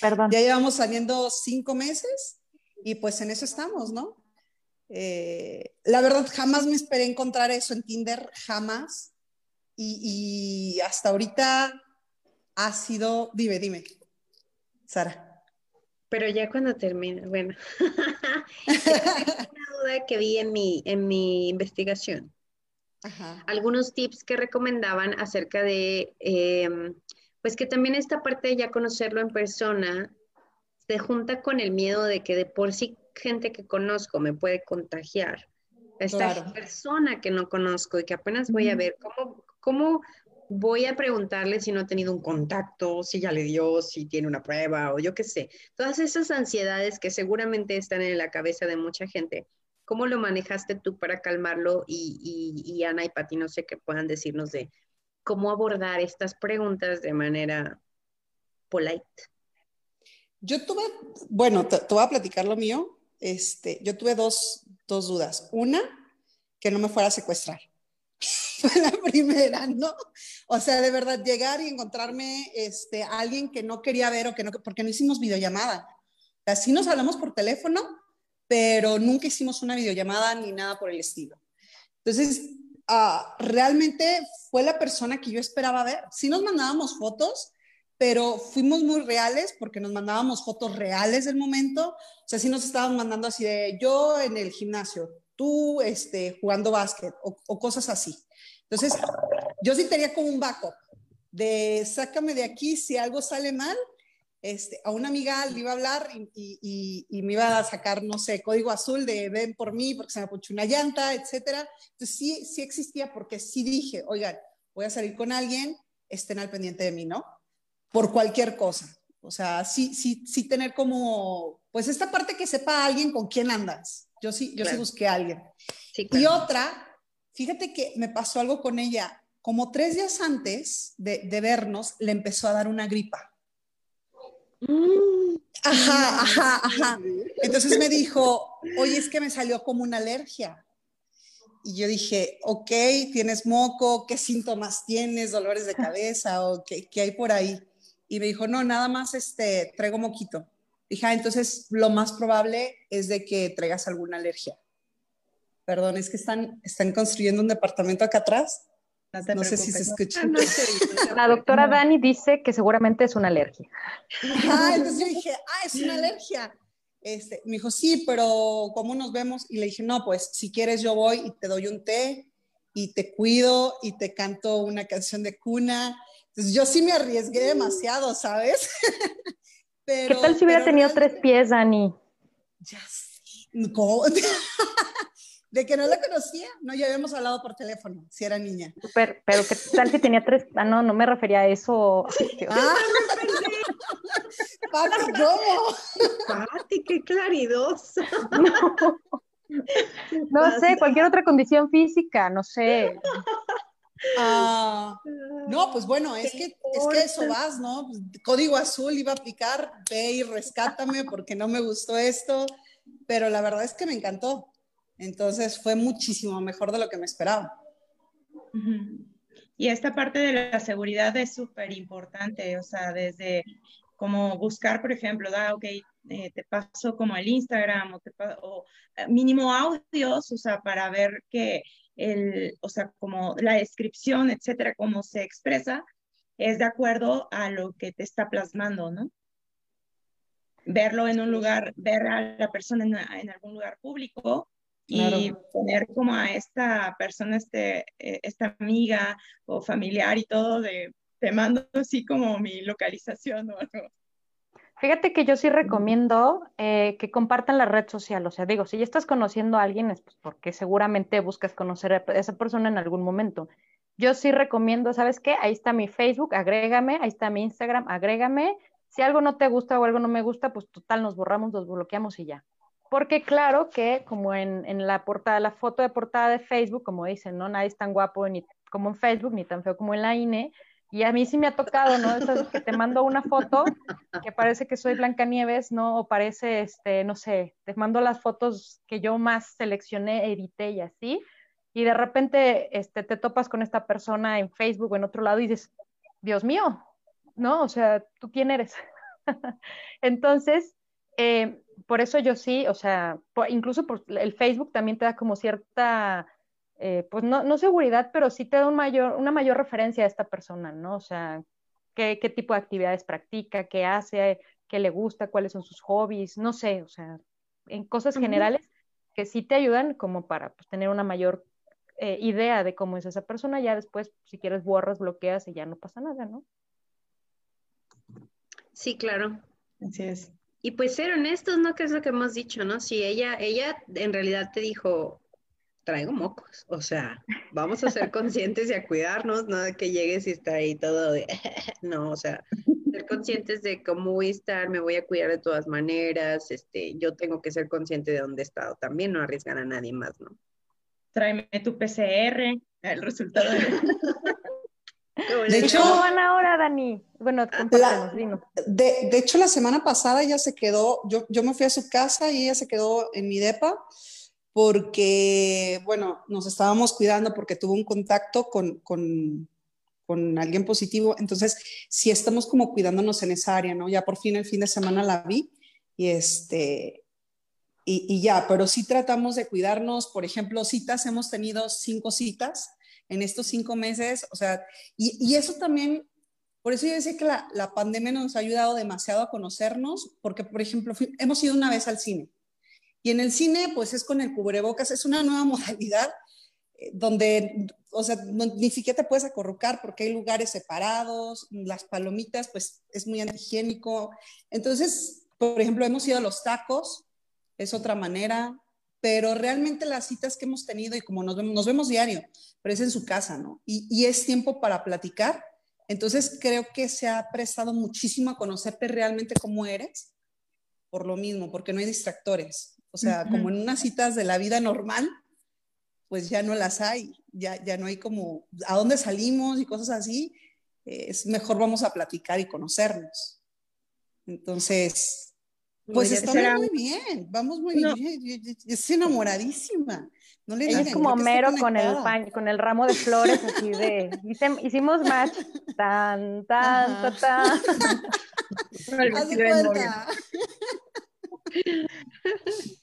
Perdón. Ya llevamos saliendo 5 meses y pues en eso estamos, ¿no? La verdad jamás me esperé encontrar eso en Tinder, jamás, y hasta ahorita ha sido, dime Sara. Pero ya cuando termina, bueno, es una duda que vi en mi investigación. Ajá. Algunos tips que recomendaban acerca de, pues que también esta parte de ya conocerlo en persona se junta con el miedo de que de por sí gente que conozco me puede contagiar. Esta claro. persona que no conozco y que apenas voy a ver, ¿cómo voy a preguntarle si no ha tenido un contacto, si ya le dio, si tiene una prueba o yo qué sé? Todas esas ansiedades que seguramente están en la cabeza de mucha gente. ¿Cómo lo manejaste tú para calmarlo? Y Ana y Pati, no sé qué puedan decirnos de cómo abordar estas preguntas de manera polite. Yo tuve, bueno, te voy a platicar lo mío. Yo tuve dos dudas. Una, que no me fuera a secuestrar. Fue la primera, ¿no? O sea, de verdad, llegar y encontrarme a alguien que no quería ver o que no, porque no hicimos videollamada. O sea, sí nos hablamos por teléfono, pero nunca hicimos una videollamada ni nada por el estilo. Entonces, realmente fue la persona que yo esperaba ver. Sí nos mandábamos fotos, pero fuimos muy reales porque nos mandábamos fotos reales del momento. O sea, sí nos estábamos mandando así de yo en el gimnasio, tú jugando básquet o cosas así. Entonces, yo sí tenía como un backup de sácame de aquí si algo sale mal. A una amiga le iba a hablar y me iba a sacar, no sé, código azul de ven por mí porque se me ponchó una llanta, etcétera. Entonces, sí existía porque sí dije, oigan, voy a salir con alguien, estén al pendiente de mí, ¿no? Por cualquier cosa. O sea, sí tener como, pues esta parte que sepa alguien con quién andas. Yo sí busqué a alguien. Sí, claro. Y otra... Fíjate que me pasó algo con ella, como 3 días antes de vernos, le empezó a dar una gripa. Ajá. Entonces me dijo, oye, es que me salió como una alergia. Y yo dije, ok, tienes moco, ¿qué síntomas tienes? ¿Dolores de cabeza? ¿O qué hay por ahí? Y me dijo, no, nada más traigo moquito. Dije, entonces lo más probable es de que traigas alguna alergia. Perdón, es que están construyendo un departamento acá atrás. No sé si se escucha. La doctora Dani dice que seguramente es una alergia. Entonces yo dije, es una alergia. Me dijo, sí, pero ¿cómo nos vemos? Y le dije, no, pues si quieres yo voy y te doy un té y te cuido y te canto una canción de cuna. Entonces yo sí me arriesgué demasiado, ¿sabes? Pero, ¿qué tal si hubiera tenido 3 pies, Dani? Ya sí. ¿Cómo? De que no la conocía, no, ya habíamos hablado por teléfono, si era niña. Pero ¿qué tal si tenía 3? Ah, no me refería a eso. Pati, ¿cómo? Pati, qué claridosa. No sé, cualquier otra condición física, no sé. No, pues bueno, es que eso vas, ¿no? Código azul iba a aplicar, ve y rescátame porque no me gustó esto, pero la verdad es que me encantó. Entonces fue muchísimo mejor de lo que me esperaba. Y esta parte de la seguridad es súper importante, o sea, desde como buscar, por ejemplo, te paso como el Instagram o mínimo audios, o sea, para ver que o sea, como la descripción, etcétera, cómo se expresa, es de acuerdo a lo que te está plasmando, ¿no? Verlo en un lugar, ver a la persona en algún lugar público, claro. Y poner como a esta persona, esta amiga o familiar y todo, te mando así como mi localización o algo. Fíjate que yo sí recomiendo que compartan la red social. O sea, digo, si ya estás conociendo a alguien es pues porque seguramente buscas conocer a esa persona en algún momento. Yo sí recomiendo, ¿sabes qué? Ahí está mi Facebook, agrégame. Ahí está mi Instagram, agrégame. Si algo no te gusta o algo no me gusta, pues total, nos borramos, nos bloqueamos y ya. Porque claro que como en la portada, la foto de portada de Facebook, como dicen, ¿no? Nadie es tan guapo ni como en Facebook, ni tan feo como en la INE. Y a mí sí me ha tocado, ¿no? Entonces, que te mando una foto que parece que soy Blancanieves, ¿no? O parece, no sé, te mando las fotos que yo más seleccioné, edité y así. Y de repente te topas con esta persona en Facebook o en otro lado y dices, Dios mío, ¿no? O sea, ¿tú quién eres? Entonces, por eso yo sí, o sea, incluso por el Facebook también te da como cierta, pues no seguridad, pero sí te da una mayor referencia a esta persona, ¿no? O sea, qué tipo de actividades practica, qué hace, qué le gusta, cuáles son sus hobbies, no sé, o sea, en cosas generales que sí te ayudan como para pues, tener una mayor idea de cómo es esa persona. Ya después, si quieres, borras, bloqueas y ya no pasa nada, ¿no? Sí, claro. Así es. Y pues ser honestos, ¿no? Que es lo que hemos dicho, ¿no? Si ella en realidad te dijo, traigo mocos, o sea, vamos a ser conscientes y a cuidarnos, no de que llegues y está ahí todo de... no, o sea, ser conscientes de cómo voy a estar, me voy a cuidar de todas maneras, yo tengo que ser consciente de dónde he estado también, no arriesgar a nadie más, ¿no? Tráeme tu PCR, el resultado de... De hecho, ¿cómo van ahora, Dani? Bueno, de hecho, la semana pasada ella se quedó, yo me fui a su casa y ella se quedó en mi depa porque, bueno, nos estábamos cuidando porque tuvo un contacto con alguien positivo. Entonces, sí estamos como cuidándonos en esa área, ¿no? Ya por fin el fin de semana la vi y y ya, pero sí tratamos de cuidarnos. Por ejemplo, citas, hemos tenido 5 citas en estos 5 meses, o sea, y eso también, por eso yo decía que la pandemia nos ha ayudado demasiado a conocernos, porque, por ejemplo, hemos ido una vez al cine, y en el cine, pues, es con el cubrebocas, es una nueva modalidad, donde, o sea, ni siquiera te puedes acurrucar, porque hay lugares separados, las palomitas, pues, es muy antihigiénico. Entonces, por ejemplo, hemos ido a los tacos, es otra manera, pero realmente las citas que hemos tenido y como nos vemos diario, pero es en su casa, ¿no? Y es tiempo para platicar, entonces creo que se ha prestado muchísimo a conocerte realmente cómo eres, por lo mismo, porque no hay distractores, o sea, como en unas citas de la vida normal, pues ya no las hay, ya no hay como a dónde salimos y cosas así, es mejor vamos a platicar y conocernos, entonces... Pues estamos muy bien, vamos muy bien, yo estoy enamoradísima. No le digan, es como Homero con el ramo de flores así de, hicimos match, tan. Haz de cuenta.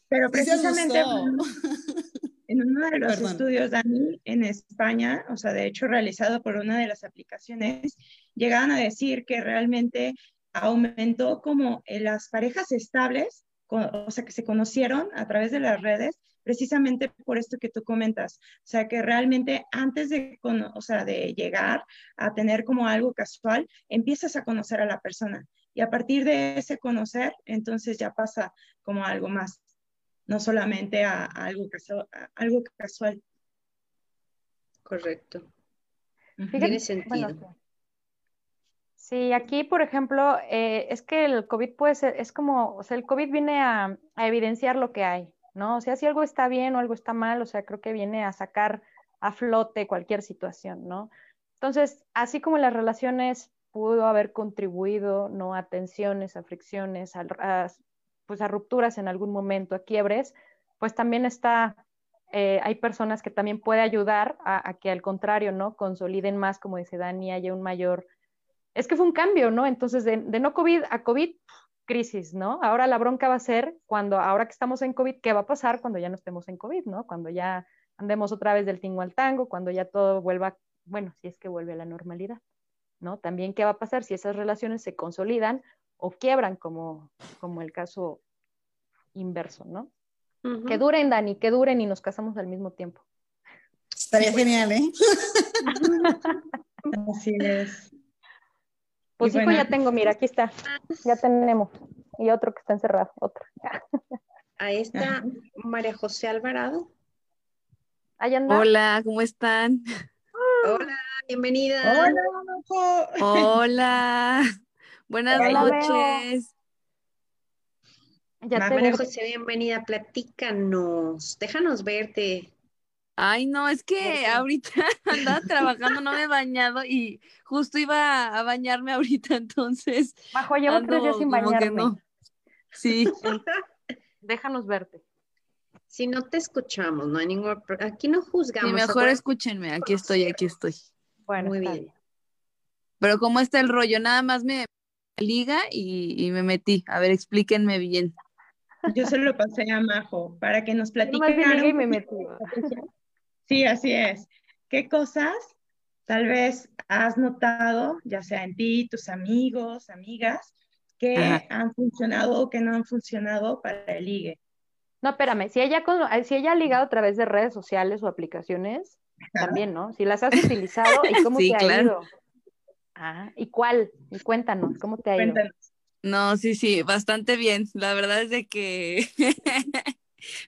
Pero precisamente en uno de los estudios, Dani, en España, o sea, de hecho realizado por una de las aplicaciones, llegaban a decir que realmente... aumentó como las parejas estables, o sea, que se conocieron a través de las redes, precisamente por esto que tú comentas. O sea, que realmente antes de llegar a tener como algo casual, empiezas a conocer a la persona. Y a partir de ese conocer, entonces ya pasa como algo más, no solamente algo casual. Correcto. Tiene sentido. Bueno, sí, aquí, por ejemplo, es que el COVID puede ser, es como, o sea, el COVID viene a evidenciar lo que hay, ¿no? O sea, si algo está bien o algo está mal, o sea, creo que viene a sacar a flote cualquier situación, ¿no? Entonces, así como las relaciones pudo haber contribuido, ¿no? A tensiones, a fricciones, pues a rupturas en algún momento, a quiebres, pues también hay personas que también puede ayudar a que al contrario, ¿no? Consoliden más, como dice Dani, haya un mayor... Es que fue un cambio, ¿no? Entonces, de no COVID a COVID, crisis, ¿no? Ahora la bronca va a ser ahora que estamos en COVID, ¿qué va a pasar cuando ya no estemos en COVID, ¿no? Cuando ya andemos otra vez del tingo al tango, cuando ya todo vuelva, bueno, si es que vuelve a la normalidad, ¿no? También, ¿qué va a pasar si esas relaciones se consolidan o quiebran, como el caso inverso, ¿no? Uh-huh. Que duren, Dani, que duren y nos casamos al mismo tiempo. Estaría genial, ¿eh? Así es. Pues hijo, bueno, ya tengo, mira, aquí está, ya tenemos, y otro que está encerrado, otro. Ahí está María José Alvarado. Allá anda. Hola, ¿cómo están? Hola, bienvenida. Hola. Hola. Buenas noches. María José, bienvenida, platícanos, déjanos verte. Ay, no, es que ahorita andaba trabajando, no me he bañado y justo iba a bañarme ahorita, entonces... Majo, llevo 3 días sin bañarme. No. Sí. Déjanos verte. Si no te escuchamos, no hay ningún... Aquí no juzgamos. Sí, mejor escúchenme, aquí estoy. Bueno, muy bien. Pero ¿cómo está el rollo? Nada más me liga y me metí. A ver, explíquenme bien. Yo se lo pasé a Majo para que nos platiquen. No, me metí. Sí, así es. ¿Qué cosas tal vez has notado, ya sea en ti, tus amigos, amigas, que han funcionado o que no han funcionado para el ligue. No, espérame, si ella ha ligado a través de redes sociales o aplicaciones, también, ¿no? Si las has utilizado, ¿y cómo te ha ido? Ah, ¿y cuál? Y cuéntanos, ¿cómo te ha ido? No, sí, bastante bien. La verdad es de que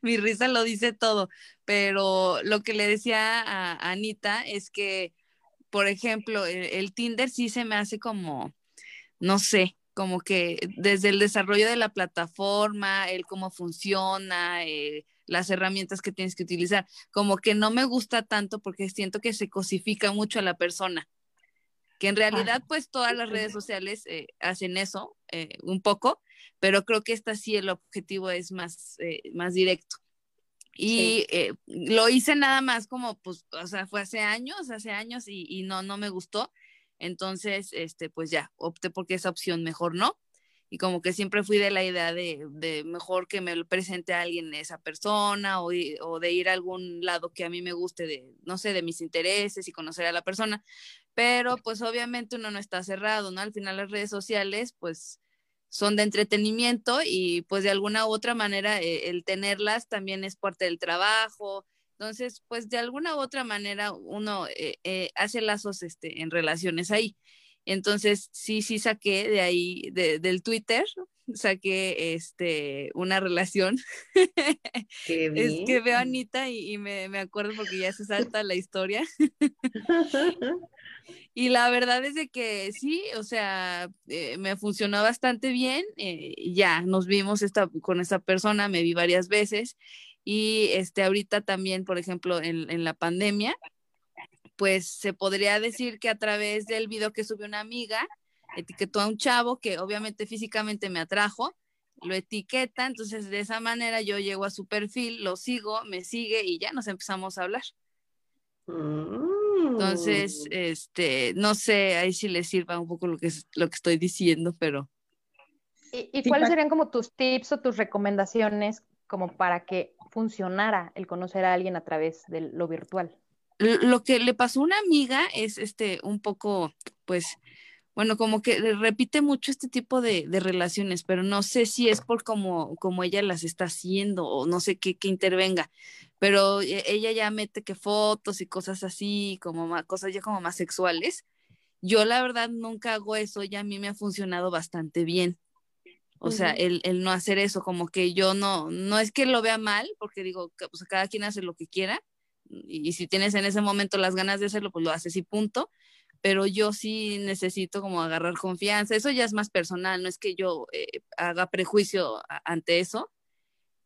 mi risa lo dice todo, pero lo que le decía a Anita es que, por ejemplo, el Tinder sí se me hace como, no sé, como que desde el desarrollo de la plataforma, el cómo funciona, las herramientas que tienes que utilizar, como que no me gusta tanto porque siento que se cosifica mucho a la persona, que en realidad pues todas las redes sociales hacen eso un poco, pero creo que esta sí el objetivo es más directo. Y lo hice nada más como, pues, o sea, fue hace años y no me gustó. Entonces, pues ya, opté porque esa opción mejor no, y como que siempre fui de la idea de mejor que me lo presente a alguien esa persona o de ir a algún lado que a mí me guste, de, no sé, de mis intereses y conocer a la persona, pero pues obviamente uno no está cerrado, ¿no? Al final las redes sociales pues son de entretenimiento y pues de alguna u otra manera el tenerlas también es parte del trabajo. Entonces, pues de alguna u otra manera uno hace lazos en relaciones ahí. Entonces, sí saqué de ahí, del Twitter, saqué una relación. Qué bien. Es que veo a Anita y me acuerdo porque ya se salta la historia. Y la verdad es de que sí, o sea, me funcionó bastante bien. Ya nos vimos con esta persona, me vi varias veces. Y ahorita también, por ejemplo, en la pandemia, pues se podría decir que a través del video que subió una amiga, etiquetó a un chavo que obviamente físicamente me atrajo, lo etiqueta, entonces de esa manera yo llego a su perfil, lo sigo, me sigue y ya nos empezamos a hablar. Entonces, no sé, ahí sí les sirva un poco lo que estoy diciendo, pero... ¿Y cuáles serían como tus tips o tus recomendaciones como para que funcionara el conocer a alguien a través de lo virtual? Lo que le pasó a una amiga es un poco, pues, bueno, como que repite mucho este tipo de relaciones, pero no sé si es por como ella las está haciendo o no sé qué intervenga, pero ella ya mete que fotos y cosas así, cosas ya como más sexuales. Yo la verdad nunca hago eso y a mí me ha funcionado bastante bien. O sea, el no hacer eso, como que yo no es que lo vea mal, porque digo, pues cada quien hace lo que quiera, y si tienes en ese momento las ganas de hacerlo, pues lo haces y punto, pero yo sí necesito como agarrar confianza, eso ya es más personal, no es que yo haga prejuicio ante eso,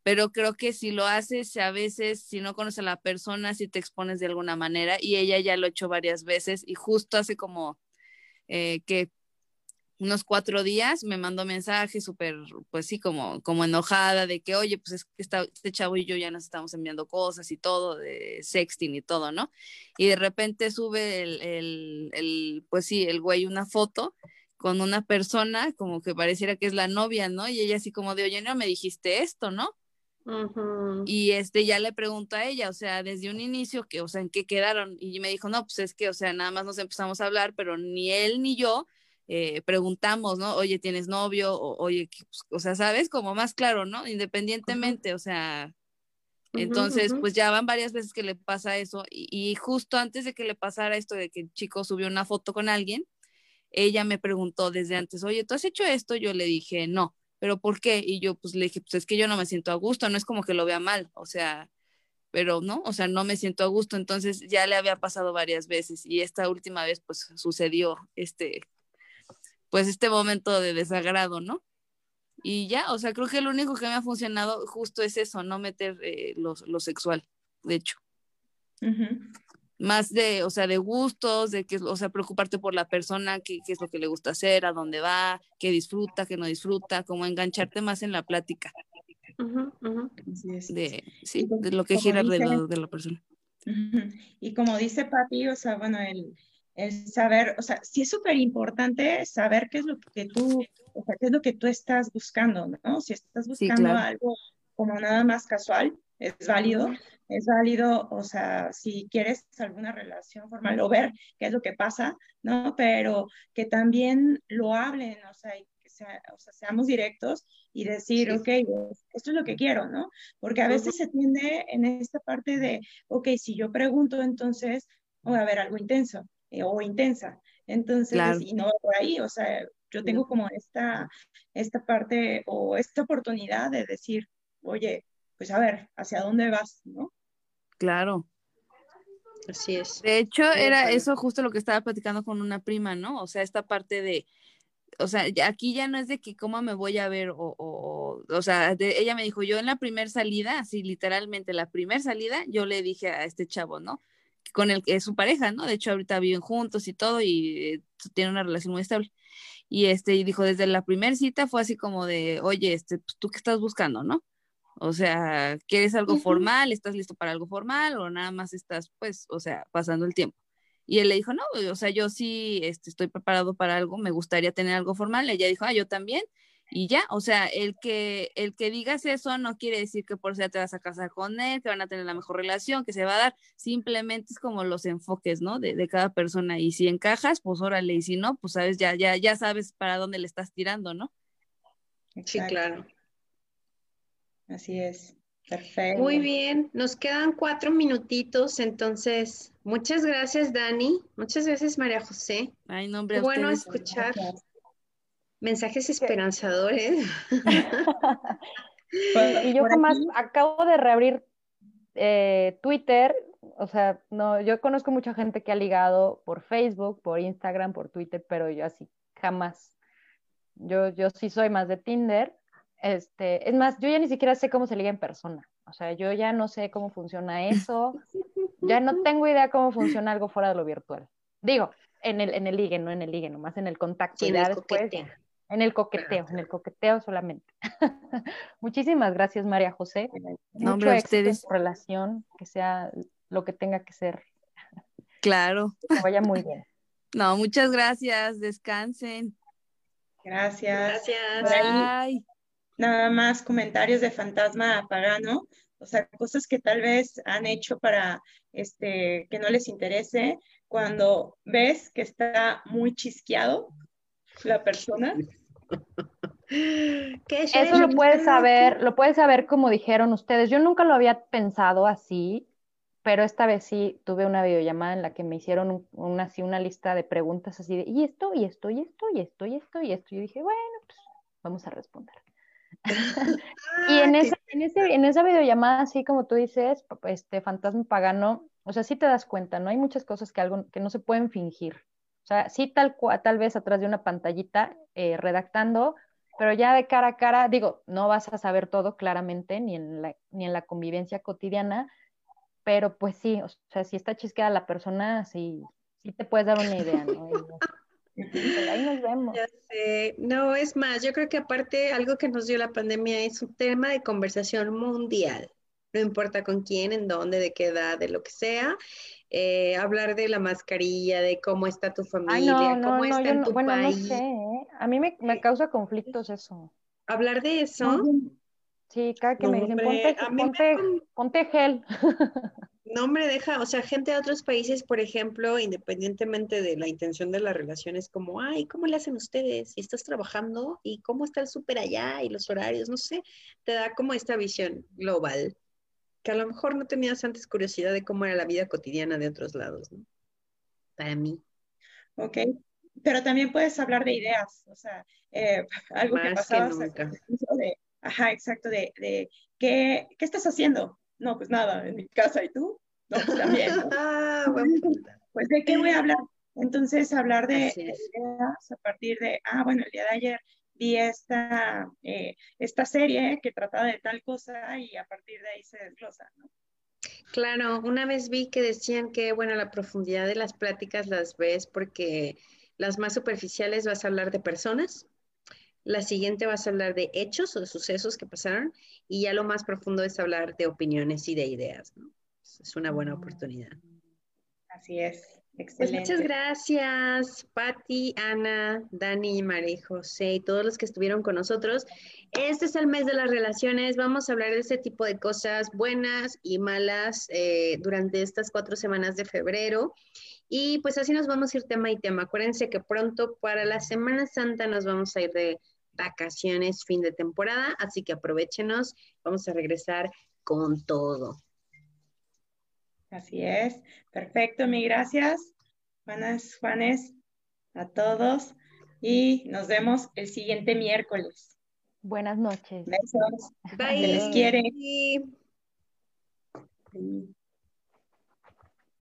pero creo que si lo haces, a veces, si no conoces a la persona, si te expones de alguna manera, y ella ya lo ha hecho varias veces, y justo hace como que... unos 4 días me mandó mensaje súper, pues sí, como enojada de que, oye, pues es que este chavo y yo ya nos estamos enviando cosas y todo, de sexting y todo, ¿no? Y de repente sube el güey una foto con una persona, como que pareciera que es la novia, ¿no? Y ella así como de, oye, no me dijiste esto, ¿no? Uh-huh. Y ya le pregunto a ella, o sea, desde un inicio, que, o sea, ¿en qué quedaron? Y me dijo, no, pues es que, o sea, nada más nos empezamos a hablar, pero ni él ni yo preguntamos, ¿no? Oye, ¿tienes novio? Oye, pues, o sea, ¿sabes? Como más claro, ¿no? Independientemente, uh-huh. O sea, uh-huh, entonces, uh-huh. Pues ya van varias veces que le pasa eso, y justo antes de que le pasara esto de que el chico subió una foto con alguien, ella me preguntó desde antes, oye, ¿tú has hecho esto? Yo le dije, no, ¿pero por qué? Y yo, pues, le dije, pues, es que yo no me siento a gusto, no es como que lo vea mal, o sea... pero no, o sea, no me siento a gusto, entonces ya le había pasado varias veces, y esta última vez, pues, sucedió este momento de desagrado, ¿no? Y ya, o sea, creo que lo único que me ha funcionado justo es eso, no meter lo sexual, de hecho. Uh-huh. Más de, o sea, de gustos, de que, o sea, preocuparte por la persona, qué es lo que le gusta hacer, a dónde va, qué disfruta, qué no disfruta, como engancharte más en la plática. Uh-huh, uh-huh. De lo que gira alrededor de la persona. Uh-huh. Y como dice Pati, o sea, bueno, el saber, o sea, sí es súper importante saber qué es lo que tú, o sea, qué es lo que tú estás buscando, ¿no? Si estás buscando, sí, claro, algo como nada más casual, es válido, o sea, si quieres alguna relación formal o ver qué es lo que pasa, ¿no? Pero que también lo hablen, o sea, seamos directos y decir, sí, ok, esto es lo que quiero, ¿no? Porque a veces se tiende en esta parte de, ok, si yo pregunto, entonces va a haber algo intenso o intensa. Entonces, claro, y no va por ahí, o sea, yo tengo como esta parte o esta oportunidad de decir, oye, pues a ver, ¿hacia dónde vas, no? Claro. Así es. De hecho, era eso justo lo que estaba platicando con una prima, ¿no? O sea, esta parte de, o sea, aquí ya no es de que cómo me voy a ver o sea, ella me dijo, yo en la primera salida, así literalmente la primera salida, yo le dije a este chavo, ¿no? Con el que es su pareja, ¿no? De hecho, ahorita viven juntos y todo y tienen una relación muy estable. Y y dijo, desde la primera cita fue así como de, oye, pues, ¿tú qué estás buscando, no? O sea, ¿quieres algo formal? ¿Estás listo para algo formal? ¿O nada más estás, pues, o sea, pasando el tiempo? Y él le dijo, no, o sea, yo sí estoy preparado para algo, me gustaría tener algo formal. Ella dijo, yo también. Y ya, o sea, el que digas eso no quiere decir que por eso ya te vas a casar con él, que van a tener la mejor relación, que se va a dar. Simplemente es como los enfoques, ¿no? De cada persona. Y si encajas, pues órale. Y si no, pues sabes, ya sabes para dónde le estás tirando, ¿no? Exacto. Sí, claro. Así es, perfecto. Muy bien, nos quedan 4 minutitos, entonces, muchas gracias, Dani, muchas gracias, María José. Ay, no, hombre, bueno, escuchar gracias. Mensajes esperanzadores. Y yo jamás acabo de reabrir Twitter, o sea, no, yo conozco mucha gente que ha ligado por Facebook, por Instagram, por Twitter, pero yo así jamás. Yo sí soy más de Tinder. Es más, yo ya ni siquiera sé cómo se liga en persona, o sea, yo ya no sé cómo funciona eso, ya no tengo idea cómo funciona algo fuera de lo virtual. Digo, en el ligue, no en el ligue, nomás en el contacto. Sí, y en el coqueteo solamente. Muchísimas gracias, María José. Mucho éxito en su relación, que sea lo que tenga que ser. Claro. Que vaya muy bien. No, muchas gracias, descansen. Gracias. Gracias. Bye. Nada más comentarios de fantasma pagano, o sea, cosas que tal vez han hecho para que no les interese, cuando ves que está muy chisqueado la persona. Eso lo puedes saber como dijeron ustedes. Yo nunca lo había pensado así, pero esta vez sí tuve una videollamada en la que me hicieron una lista de preguntas así de, y esto. Yo dije, bueno, pues vamos a responder. Y en esa videollamada, así como tú dices, fantasma pagano, o sea, sí te das cuenta, ¿no? Hay muchas cosas que no se pueden fingir. O sea, sí tal vez atrás de una pantallita redactando, pero ya de cara a cara, digo, no vas a saber todo claramente, ni en la convivencia cotidiana, pero pues sí, o sea, si está chisqueada la persona, sí te puedes dar una idea, ¿no? Ahí nos vemos. Ya sé. No, es más, yo creo que aparte algo que nos dio la pandemia es un tema de conversación mundial, no importa con quién, en dónde, de qué edad, de lo que sea, hablar de la mascarilla, de cómo está tu familia, cómo está tu país. No sé, ¿eh? A mí me causa conflictos eso. Hablar de eso. Sí, cada que me dicen, ponte gel. No, hombre, deja, o sea, gente de otros países, por ejemplo, independientemente de la intención de la relación, es como, ay, ¿cómo le hacen ustedes? ¿Y estás trabajando? ¿Y cómo está el súper allá? ¿Y los horarios? No sé, te da como esta visión global, que a lo mejor no tenías antes curiosidad de cómo era la vida cotidiana de otros lados, ¿no? Para mí. Ok, pero también puedes hablar de ideas, o sea, algo más que pasaba. Que nunca. De ¿qué estás haciendo? No, pues nada, en mi casa, ¿y tú? No, pues también, ¿no? Pues ¿de qué voy a hablar? Entonces, hablar de ideas a partir de, bueno, el día de ayer vi esta serie que trataba de tal cosa y a partir de ahí se desglosa, ¿no? Claro, una vez vi que decían que, bueno, la profundidad de las pláticas las ves porque las más superficiales vas a hablar de personas. La siguiente vas a hablar de hechos o de sucesos que pasaron y ya lo más profundo es hablar de opiniones y de ideas, ¿no? Es una buena oportunidad. Así es, excelente. Pues muchas gracias, Pati, Ana, Dani, María José y todos los que estuvieron con nosotros. Este es el mes de las relaciones. Vamos a hablar de este tipo de cosas buenas y malas durante estas 4 semanas de febrero. Y pues así nos vamos a ir tema y tema. Acuérdense que pronto para la Semana Santa nos vamos a ir de vacaciones, fin de temporada, así que aprovéchenos, vamos a regresar con todo. Así es, perfecto, mi gracias, Juanas, Juanes, a todos y nos vemos el siguiente miércoles. Buenas noches. Besos. Bye. Se les quiere. Bye.